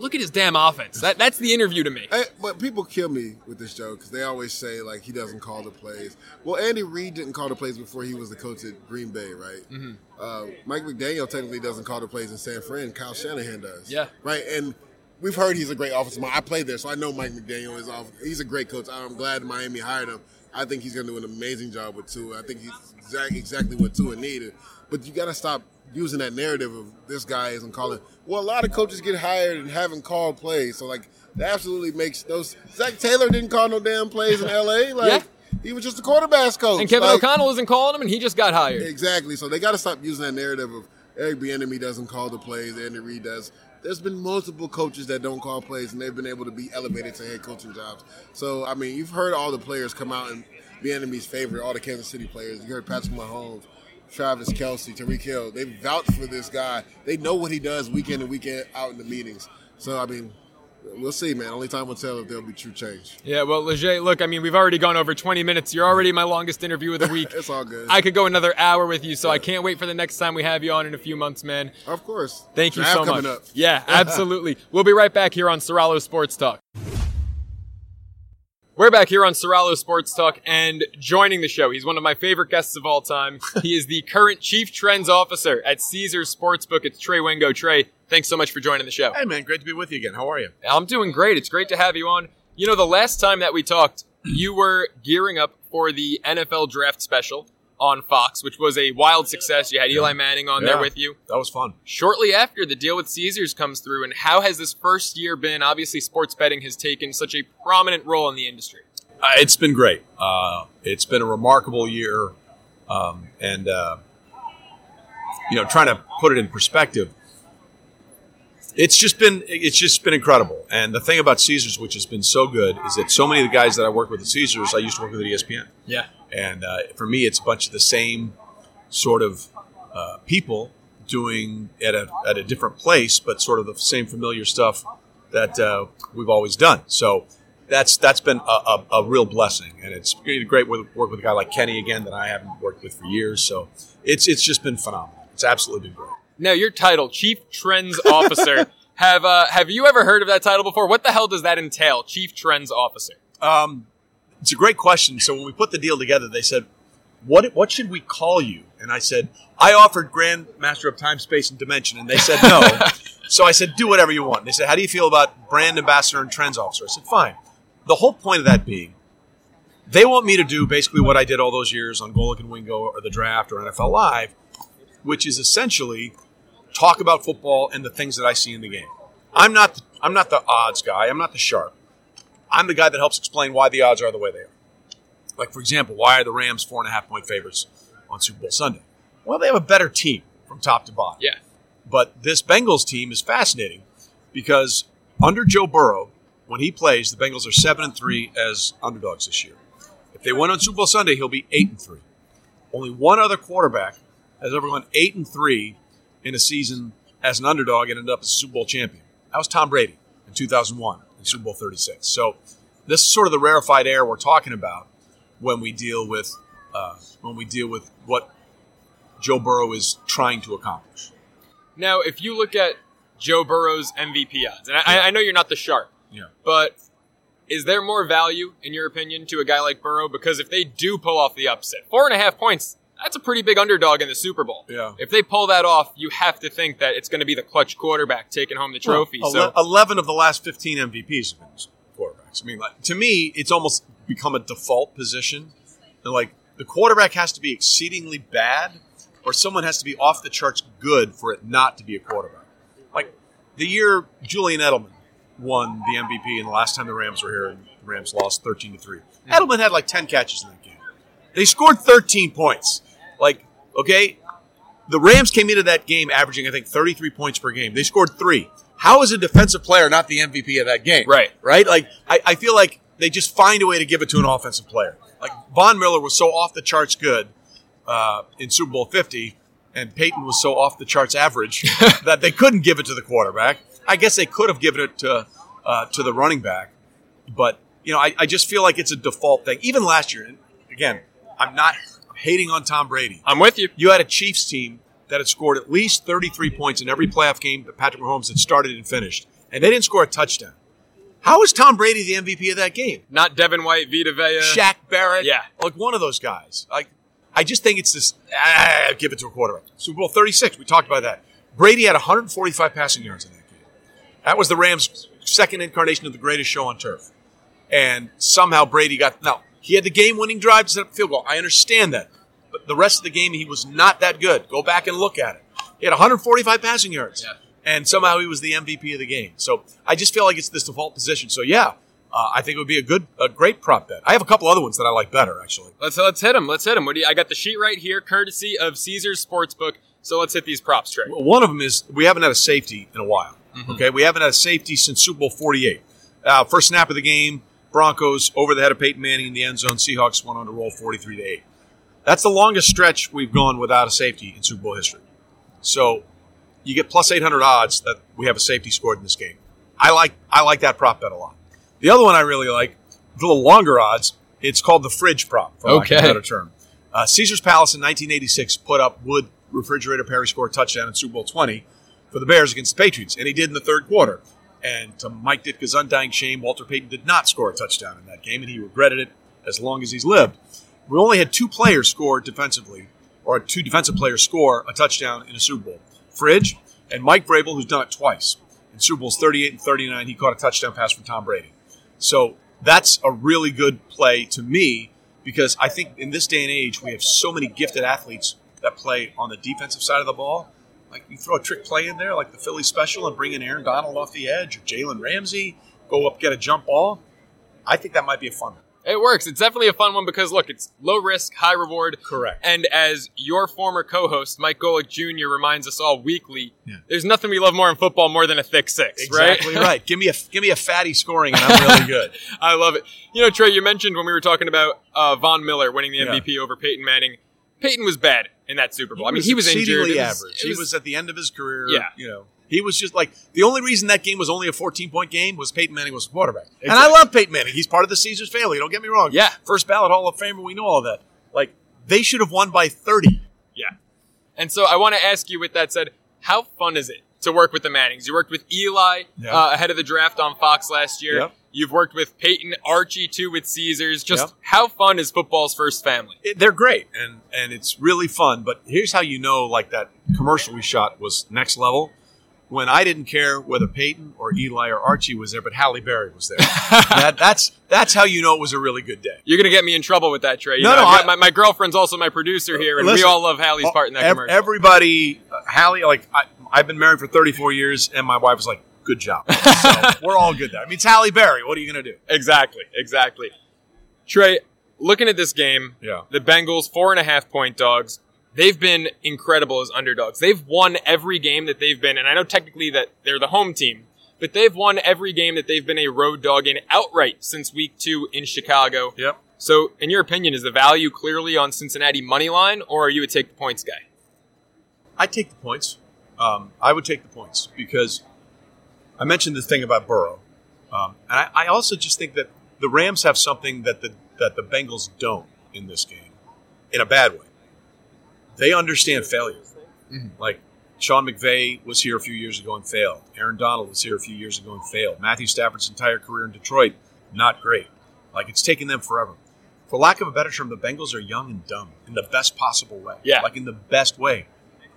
Look at his damn offense. That That's the interview to me. I, but people kill me with this joke because they always say, like, he doesn't call the plays. Well, Andy Reid didn't call the plays before he was the coach at Green Bay, right? Mm-hmm. Uh, Mike McDaniel technically doesn't call the plays in San Fran. Kyle Shanahan does. Yeah. Right? And we've heard he's a great offensive mind. I played there, so I know Mike McDaniel is off. He's a great coach. I'm glad Miami hired him. I think he's going to do an amazing job with Tua. I think he's exact, exactly what Tua needed. But you got to stop using that narrative of this guy isn't calling. Well, a lot of coaches get hired and haven't called plays. So, like, that absolutely makes those. Zach Taylor didn't call no damn plays in L A. Like, yeah. he was just a quarterback's coach. And Kevin like, O'Connell isn't calling him, and he just got hired. Exactly. So they got to stop using that narrative of Eric Bieniemy doesn't call the plays, Andy Reid does. There's been multiple coaches that don't call plays, and they've been able to be elevated to head coaching jobs. So, I mean, you've heard all the players come out and Bieniemy's favorite, all the Kansas City players. You heard Patrick Mahomes, Travis Kelce, Tyreek Hill. They vouch for this guy. They know what he does week in and week out in the meetings. So, I mean, we'll see, man. Only time will tell if there'll be true change. Yeah, well, Leger, look, I mean, we've already gone over twenty minutes. You're already my longest interview of the week. It's all good. I could go another hour with you, so yeah. I can't wait for the next time we have you on in a few months, man. Of course. Thank you so much. Coming up. Yeah, absolutely. We'll be right back here on Sorallo Sports Talk. We're back here on Sorallo Sports Talk, and joining the show, he's one of my favorite guests of all time. He is the current Chief Trends Officer at Caesars Sportsbook. It's Trey Wingo. Trey, thanks so much for joining the show. Hey, man. Great to be with you again. How are you? I'm doing great. It's great to have you on. You know, the last time that we talked, you were gearing up for the N F L Draft Special on Fox, which was a wild success. You had Eli Manning on yeah, there with you. That was fun. Shortly after, the deal with Caesars comes through, and how has this first year been? Obviously, sports betting has taken such a prominent role in the industry. Uh, it's been great. Uh, it's been a remarkable year, um, and uh, you know, trying to put it in perspective, it's just been it's just been incredible. And the thing about Caesars, which has been so good, is that so many of the guys that I work with at Caesars, I used to work with at E S P N. Yeah. And uh, for me, it's a bunch of the same sort of uh, people doing at a at a different place, but sort of the same familiar stuff that uh, we've always done. So that's that's been a, a, a real blessing, and it's been great work with a guy like Kenny again that I haven't worked with for years. So it's it's just been phenomenal. It's absolutely been great. Now, your title, Chief Trends Officer, have uh, have you ever heard of that title before? What the hell does that entail, Chief Trends Officer? Um. It's a great question. So when we put the deal together, they said, what what should we call you? And I said, I offered Grand Master of Time, Space, and Dimension. And they said no. So I said, do whatever you want. And they said, how do you feel about Brand Ambassador and Trends Officer? I said, fine. The whole point of that being, they want me to do basically what I did all those years on Golic and Wingo or The Draft or N F L Live, which is essentially talk about football and the things that I see in the game. I'm not I'm not the odds guy. I'm not the sharp. I'm the guy that helps explain why the odds are the way they are. Like, for example, why are the Rams four and a half point favorites on Super Bowl Sunday? Well, they have a better team from top to bottom. Yeah. But this Bengals team is fascinating because under Joe Burrow, when he plays, the Bengals are seven and three as underdogs this year. If they win on Super Bowl Sunday, he'll be eight and three. Only one other quarterback has ever gone eight and three in a season as an underdog and ended up as a Super Bowl champion. That was Tom Brady in two thousand one in Super Bowl thirty-six. So this is sort of the rarefied air we're talking about when we deal with uh, when we deal with what Joe Burrow is trying to accomplish. Now, if you look at Joe Burrow's M V P odds, and I, yeah. I know you're not the sharp, yeah. but is there more value, in your opinion, to a guy like Burrow? Because if they do pull off the upset, four and a half points, that's a pretty big underdog in the Super Bowl. Yeah. If they pull that off, you have to think that it's going to be the clutch quarterback taking home the trophy. Well, so eleven of the last fifteen M V Ps have been quarterbacks. I mean, like, to me, it's almost become a default position. And like the quarterback has to be exceedingly bad, or someone has to be off the charts good for it not to be a quarterback. Like the year Julian Edelman won the M V P, and the last time the Rams were here, and the Rams lost thirteen to three. Mm-hmm. Edelman had like ten catches in that game. They scored thirteen points. Like, okay, the Rams came into that game averaging, I think, thirty-three points per game. They scored three. How is a defensive player not the M V P of that game? Right. Right? Like, I, I feel like they just find a way to give it to an offensive player. Like, Von Miller was so off the charts good uh, in Super Bowl fifty, and Peyton was so off the charts average that they couldn't give it to the quarterback. I guess they could have given it to uh, to the running back. But, you know, I, I just feel like it's a default thing. Even last year, and again, I'm not hating on Tom Brady. I'm with you. You had a Chiefs team that had scored at least thirty-three points in every playoff game that Patrick Mahomes had started and finished, and they didn't score a touchdown. How is Tom Brady the M V P of that game? Not Devin White, Vita Vea. Shaq Barrett. Yeah. Like one of those guys. Like, I just think it's this, ah, give it to a quarterback. Super Bowl thirty-six, we talked about that. Brady had one hundred forty-five passing yards in that game. That was the Rams' second incarnation of the greatest show on turf. And somehow Brady got – no. He had the game-winning drive to set up a field goal. I understand that. But the rest of the game, he was not that good. Go back and look at it. He had one hundred forty-five passing yards. Yeah. And somehow he was the M V P of the game. So I just feel like it's this default position. So, yeah, uh, I think it would be a good, a great prop bet. I have a couple other ones that I like better, actually. Let's let's hit them. Let's hit them. What do you, I got the sheet right here, courtesy of Caesars Sportsbook. So let's hit these props, Trey. Well, one of them is we haven't had a safety in a while. Mm-hmm. Okay, we haven't had a safety since Super Bowl forty-eight. Uh, first snap of the game. Broncos over the head of Peyton Manning in the end zone. Seahawks went on to roll forty-three to eight. That's the longest stretch we've gone without a safety in Super Bowl history. So you get plus eight hundred odds that we have a safety scored in this game. I like I like that prop bet a lot. The other one I really like, a little longer odds, it's called the fridge prop, for lack of a better term. Uh, Caesars Palace in nineteen eighty-six put up Wood Refrigerator Perry score a touchdown in Super Bowl twenty for the Bears against the Patriots, and he did in the third quarter. And to Mike Ditka's undying shame, Walter Payton did not score a touchdown in that game, and he regretted it as long as he's lived. We only had two players score defensively, or two defensive players score a touchdown in a Super Bowl. Fridge and Mike Vrabel, who's done it twice. In Super Bowls thirty-eight and thirty-nine, he caught a touchdown pass from Tom Brady. So that's a really good play to me because I think in this day and age, we have so many gifted athletes that play on the defensive side of the ball. Like, you throw a trick play in there, like the Philly special, and bring in Aaron Donald off the edge, or Jalen Ramsey, go up, get a jump ball. I think that might be a fun one. It works. It's definitely a fun one because, look, it's low risk, high reward. Correct. And as your former co-host, Mike Golick Junior, reminds us all weekly, yeah. there's nothing we love more in football more than a thick six, exactly right? Exactly right. Give me a give me a fatty scoring, and I'm really good. I love it. You know, Trey, you mentioned when we were talking about uh, Von Miller winning the M V P yeah. over Peyton Manning. Peyton was bad in that Super Bowl. I mean, he was injured. He was average. He was at the end of his career. Yeah. You know, he was just like – the only reason that game was only a fourteen-point game was Peyton Manning was the quarterback. Exactly. And I love Peyton Manning. He's part of the Caesars family. Don't get me wrong. Yeah. First ballot Hall of Famer. We know all that. Like, they should have won by thirty. Yeah. And so I want to ask you with that said, how fun is it to work with the Mannings? You worked with Eli yeah. uh, ahead of the draft on Fox last year. Yeah. You've worked with Peyton, Archie, too, with Caesars. Just yep. how fun is football's first family? It, they're great, and and it's really fun. But here's how you know, like, that commercial we shot was next level. When I didn't care whether Peyton or Eli or Archie was there, but Halle Berry was there. that, that's that's how you know it was a really good day. You're going to get me in trouble with that, Trey. You no, know, no. I, my, my girlfriend's also my producer here, and listen, we all love Halle's all, part in that ev- commercial. Everybody, uh, Halle, like, I, I've been married for thirty-four years, and my wife was like, good job. So we're all good there. I mean, it's Halle Berry. What are you going to do? Exactly. Exactly. Trey, looking at this game, yeah. the Bengals, four and a half point dogs. they've been incredible as underdogs. They've won every game that they've been, and I know technically that they're the home team, but they've won every game that they've been a road dog in outright since week two in Chicago. Yep. So, in your opinion, is the value clearly on Cincinnati money line, or are you a take the points guy? I take the points. Um, I would take the points because I mentioned the thing about Burrow. Um, and I, I also just think that the Rams have something that the that the Bengals don't in this game, in a bad way. They understand failure. Mm-hmm. Like, Sean McVay was here a few years ago and failed. Aaron Donald was here a few years ago and failed. Matthew Stafford's entire career in Detroit, not great. Like, it's taken them forever. For lack of a better term, the Bengals are young and dumb in the best possible way. Yeah. Like, in the best way.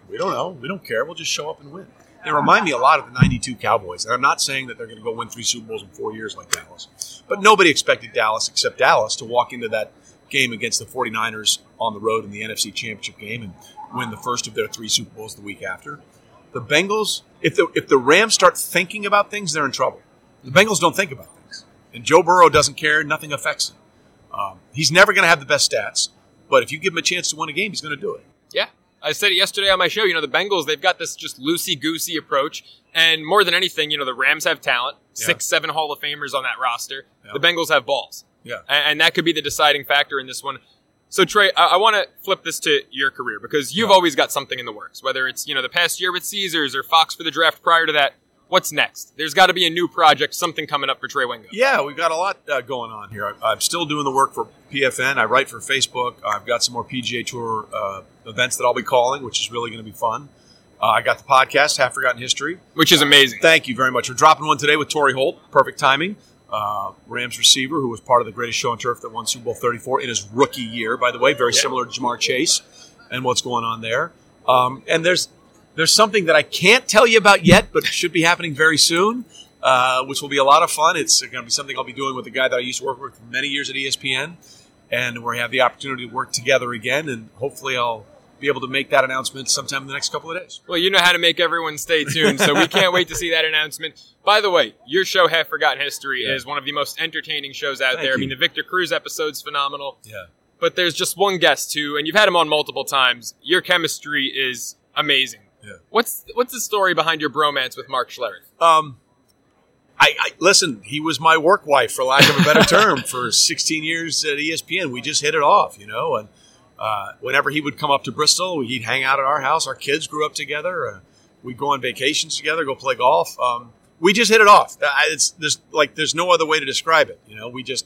We don't know. We don't care. We'll just show up and win. They remind me a lot of the ninety-two Cowboys. And I'm not saying that they're going to go win three Super Bowls in four years like Dallas. But nobody expected Dallas except Dallas to walk into that game against the 49ers on the road in the N F C Championship game and win the first of their three Super Bowls the week after. The Bengals, if the, if the Rams start thinking about things, they're in trouble. The Bengals don't think about things. And Joe Burrow doesn't care. Nothing affects him. Um, he's never going to have the best stats. But if you give him a chance to win a game, he's going to do it. Yeah. I said it yesterday on my show, you know, the Bengals, they've got this just loosey-goosey approach. And more than anything, you know, the Rams have talent, yeah. six, seven Hall of Famers on that roster. Yeah. The Bengals have balls. Yeah. And that could be the deciding factor in this one. So, Trey, I, I want to flip this to your career because you've yeah. always got something in the works, whether it's, you know, the past year with Caesars or Fox for the Draft prior to that. What's next? There's got to be a new project, something coming up for Trey Wingo. Yeah, we've got a lot uh, going on here. I, I'm still doing the work for P F N. I write for Facebook. I've got some more P G A Tour uh, events that I'll be calling, which is really going to be fun. Uh, I got the podcast, Half Forgotten History. Which is amazing. Uh, thank you very much. We're dropping one today with Torrey Holt. Perfect timing. Uh, Rams receiver, who was part of the greatest show on turf that won Super Bowl thirty-four in his rookie year, by the way. Very yeah. similar to Ja'Marr Chase and what's going on there. Um, and there's... There's something that I can't tell you about yet, but should be happening very soon, uh, which will be a lot of fun. It's going to be something I'll be doing with a guy that I used to work with for many years at E S P N, and we have the opportunity to work together again, and hopefully I'll be able to make that announcement sometime in the next couple of days. Well, you know how to make everyone stay tuned, so we can't wait to see that announcement. By the way, your show, Half Forgotten History, yeah. is one of the most entertaining shows out Thank there. You. I mean, the Victor Cruz episode's phenomenal. Yeah. But there's just one guest, too, and you've had him on multiple times. Your chemistry is amazing. Yeah. What's what's the story behind your bromance with Mark Schlereth? Um, I, I listen. He was my work wife, for lack of a better term, for sixteen years at E S P N. We just hit it off, you know. And uh, whenever he would come up to Bristol, he'd hang out at our house. Our kids grew up together. Uh, we'd go on vacations together, go play golf. Um, we just hit it off. It's there's like there's no other way to describe it. You know, we just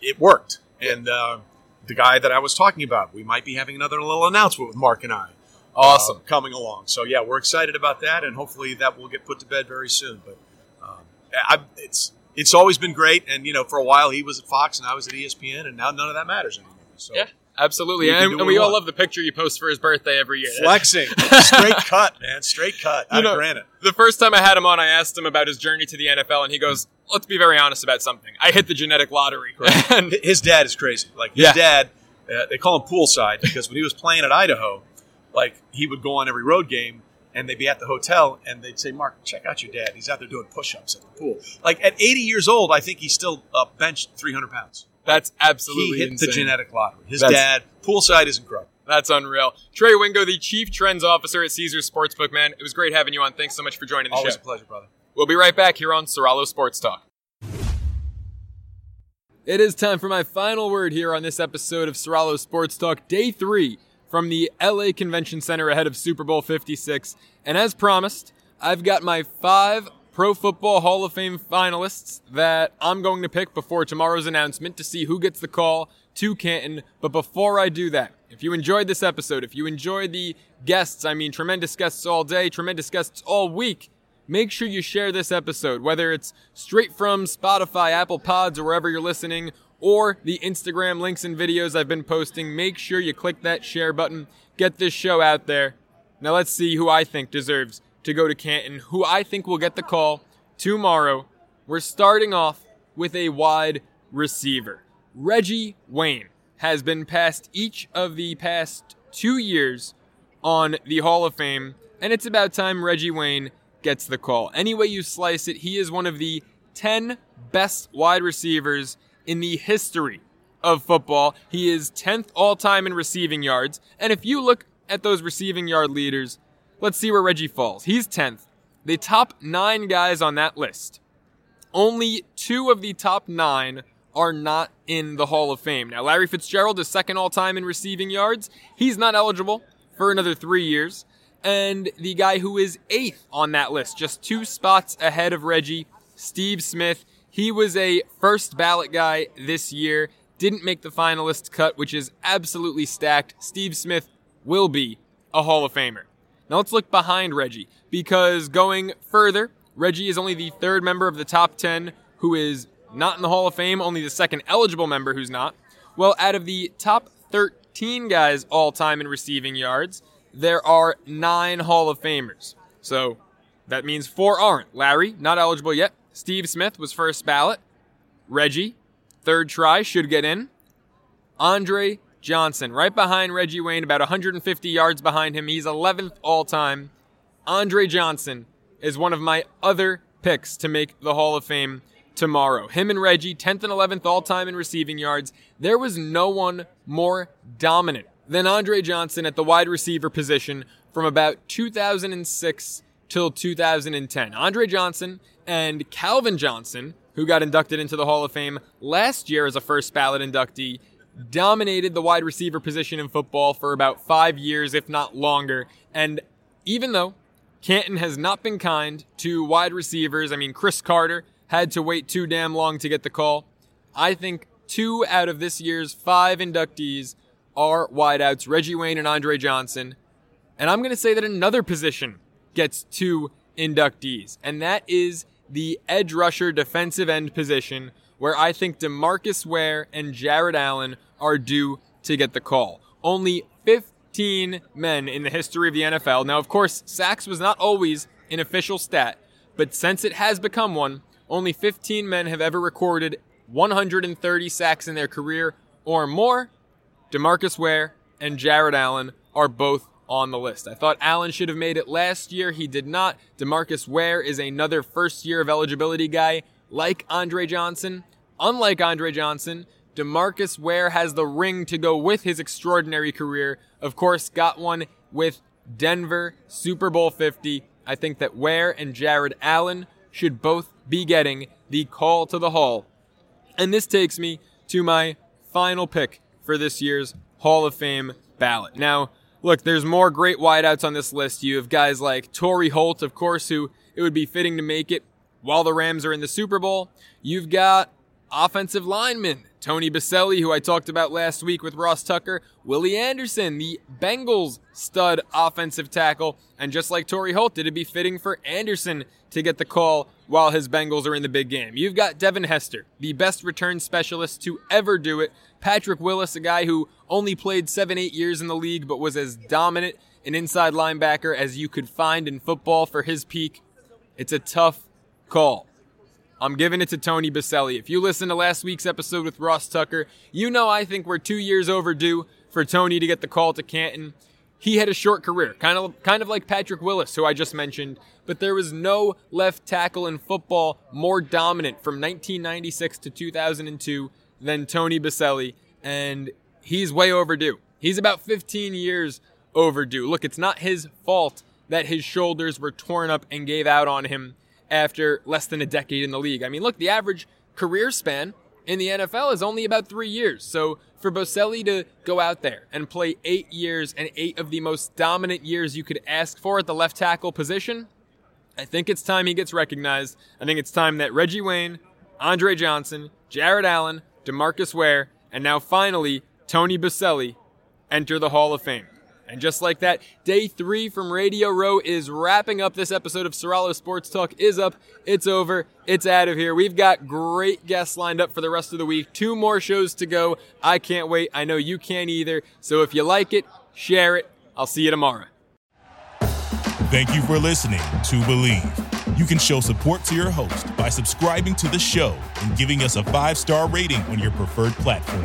it worked. And uh, the guy that I was talking about, we might be having another little announcement with Mark and I. Awesome. Uh, coming along. So, yeah, we're excited about that, and hopefully that will get put to bed very soon. But um, I, it's it's always been great, and, you know, for a while he was at Fox and I was at E S P N, and now none of that matters anymore. So yeah, absolutely. We and and we, we all want. love the picture you post for his birthday every year. Flexing. Straight cut, man. Straight cut. Out you know, of granite. The first time I had him on, I asked him about his journey to the N F L, and he goes, let's be very honest about something. I hit the genetic lottery. And his dad is crazy. Like, his yeah. dad, uh, they call him Poolside because when he was playing at Idaho, like, he would go on every road game, and they'd be at the hotel, and they'd say, Mark, check out your dad. He's out there doing push-ups at the pool. Like, at eighty years old, I think he's still uh, benched three hundred pounds. That's absolutely He hit insane. The genetic lottery. His That's, dad, Poolside, is incredible. That's unreal. Trey Wingo, the Chief Trends Officer at Caesars Sportsbook, man. It was great having you on. Thanks so much for joining the Always show. Always a pleasure, brother. We'll be right back here on Sorallo Sports Talk. It is time for my final word here on this episode of Sorallo Sports Talk, Day three. From the L A Convention Center ahead of Super Bowl fifty-six. And as promised, I've got my five Pro Football Hall of Fame finalists that I'm going to pick before tomorrow's announcement to see who gets the call to Canton. But before I do that, if you enjoyed this episode, if you enjoyed the guests, I mean tremendous guests all day, tremendous guests all week, make sure you share this episode, whether it's straight from Spotify, Apple Pods, or wherever you're listening, or the Instagram links and videos I've been posting. Make sure you click that share button. Get this show out there. Now let's see who I think deserves to go to Canton, who I think will get the call tomorrow. We're starting off with a wide receiver. Reggie Wayne has been passed each of the past two years on the Hall of Fame, and it's about time Reggie Wayne gets the call. Any way you slice it, he is one of the ten best wide receivers in the history of football. He is tenth all-time in receiving yards. And if you look at those receiving yard leaders, let's see where Reggie falls. He's tenth. The top nine guys on that list, only two of the top nine are not in the Hall of Fame. Now, Larry Fitzgerald is second all-time in receiving yards. He's not eligible for another three years. And the guy who is eighth on that list, just two spots ahead of Reggie, Steve Smith. He was a first ballot guy this year, didn't make the finalist cut, which is absolutely stacked. Steve Smith will be a Hall of Famer. Now let's look behind Reggie, because going further, Reggie is only the third member of the top ten who is not in the Hall of Fame, only the second eligible member who's not. Well, out of the top thirteen guys all-time in receiving yards, there are nine Hall of Famers. So that means four aren't. Larry, not eligible yet. Steve Smith was first ballot. Reggie, third try, should get in. Andre Johnson, right behind Reggie Wayne, about one hundred fifty yards behind him. He's eleventh all-time. Andre Johnson is one of my other picks to make the Hall of Fame tomorrow. Him and Reggie, tenth and eleventh all-time in receiving yards. There was no one more dominant than Andre Johnson at the wide receiver position from about two thousand six till two thousand ten. Andre Johnson and Calvin Johnson, who got inducted into the Hall of Fame last year as a first ballot inductee, dominated the wide receiver position in football for about five years, if not longer. And even though Canton has not been kind to wide receivers, I mean, Chris Carter had to wait too damn long to get the call. I think two out of this year's five inductees are wideouts, Reggie Wayne and Andre Johnson. And I'm going to say that another position gets two inductees, and that is the edge rusher defensive end position, where I think DeMarcus Ware and Jared Allen are due to get the call. Only fifteen men in the history of the N F L. Now, of course, sacks was not always an official stat, but since it has become one, only fifteen men have ever recorded one hundred thirty sacks in their career or more. DeMarcus Ware and Jared Allen are both on the list. I thought Allen should have made it last year. He did not. DeMarcus Ware is another first year of eligibility guy like Andre Johnson. Unlike Andre Johnson, DeMarcus Ware has the ring to go with his extraordinary career. Of course, got one with Denver, Super Bowl fifty. I think that Ware and Jared Allen should both be getting the call to the Hall. And this takes me to my final pick for this year's Hall of Fame ballot. Now, look, there's more great wideouts on this list. You have guys like Torrey Holt, of course, who it would be fitting to make it while the Rams are in the Super Bowl. You've got offensive linemen, Tony Boselli, who I talked about last week with Ross Tucker, Willie Anderson, the Bengals stud offensive tackle, and just like Torrey Holt, it'd be fitting for Anderson to get the call while his Bengals are in the big game. You've got Devin Hester, the best return specialist to ever do it. Patrick Willis, a guy who only played seven, eight years in the league, but was as dominant an inside linebacker as you could find in football for his peak. It's a tough call. I'm giving it to Tony Boselli. If you listen to last week's episode with Ross Tucker, you know I think we're two years overdue for Tony to get the call to Canton. He had a short career, kind of kind of like Patrick Willis, who I just mentioned, but there was no left tackle in football more dominant from nineteen ninety-six to two thousand two than Tony Boselli, and he's way overdue. He's about fifteen years overdue. Look, it's not his fault that his shoulders were torn up and gave out on him after less than a decade in the league. I mean, look, the average career span in the N F L is only about three years. So for Boselli to go out there and play eight years and eight of the most dominant years you could ask for at the left tackle position, I think it's time he gets recognized. I think it's time that Reggie Wayne, Andre Johnson, Jared Allen, DeMarcus Ware, and now finally Tony Boselli enter the Hall of Fame. And just like that, day three from Radio Row is wrapping up. This episode of Sorallo Sports Talk is up. It's over. It's out of here. We've got great guests lined up for the rest of the week. Two more shows to go. I can't wait. I know you can't either. So if you like it, share it. I'll see you tomorrow. Thank you for listening to Believe. You can show support to your host by subscribing to the show and giving us a five-star rating on your preferred platform.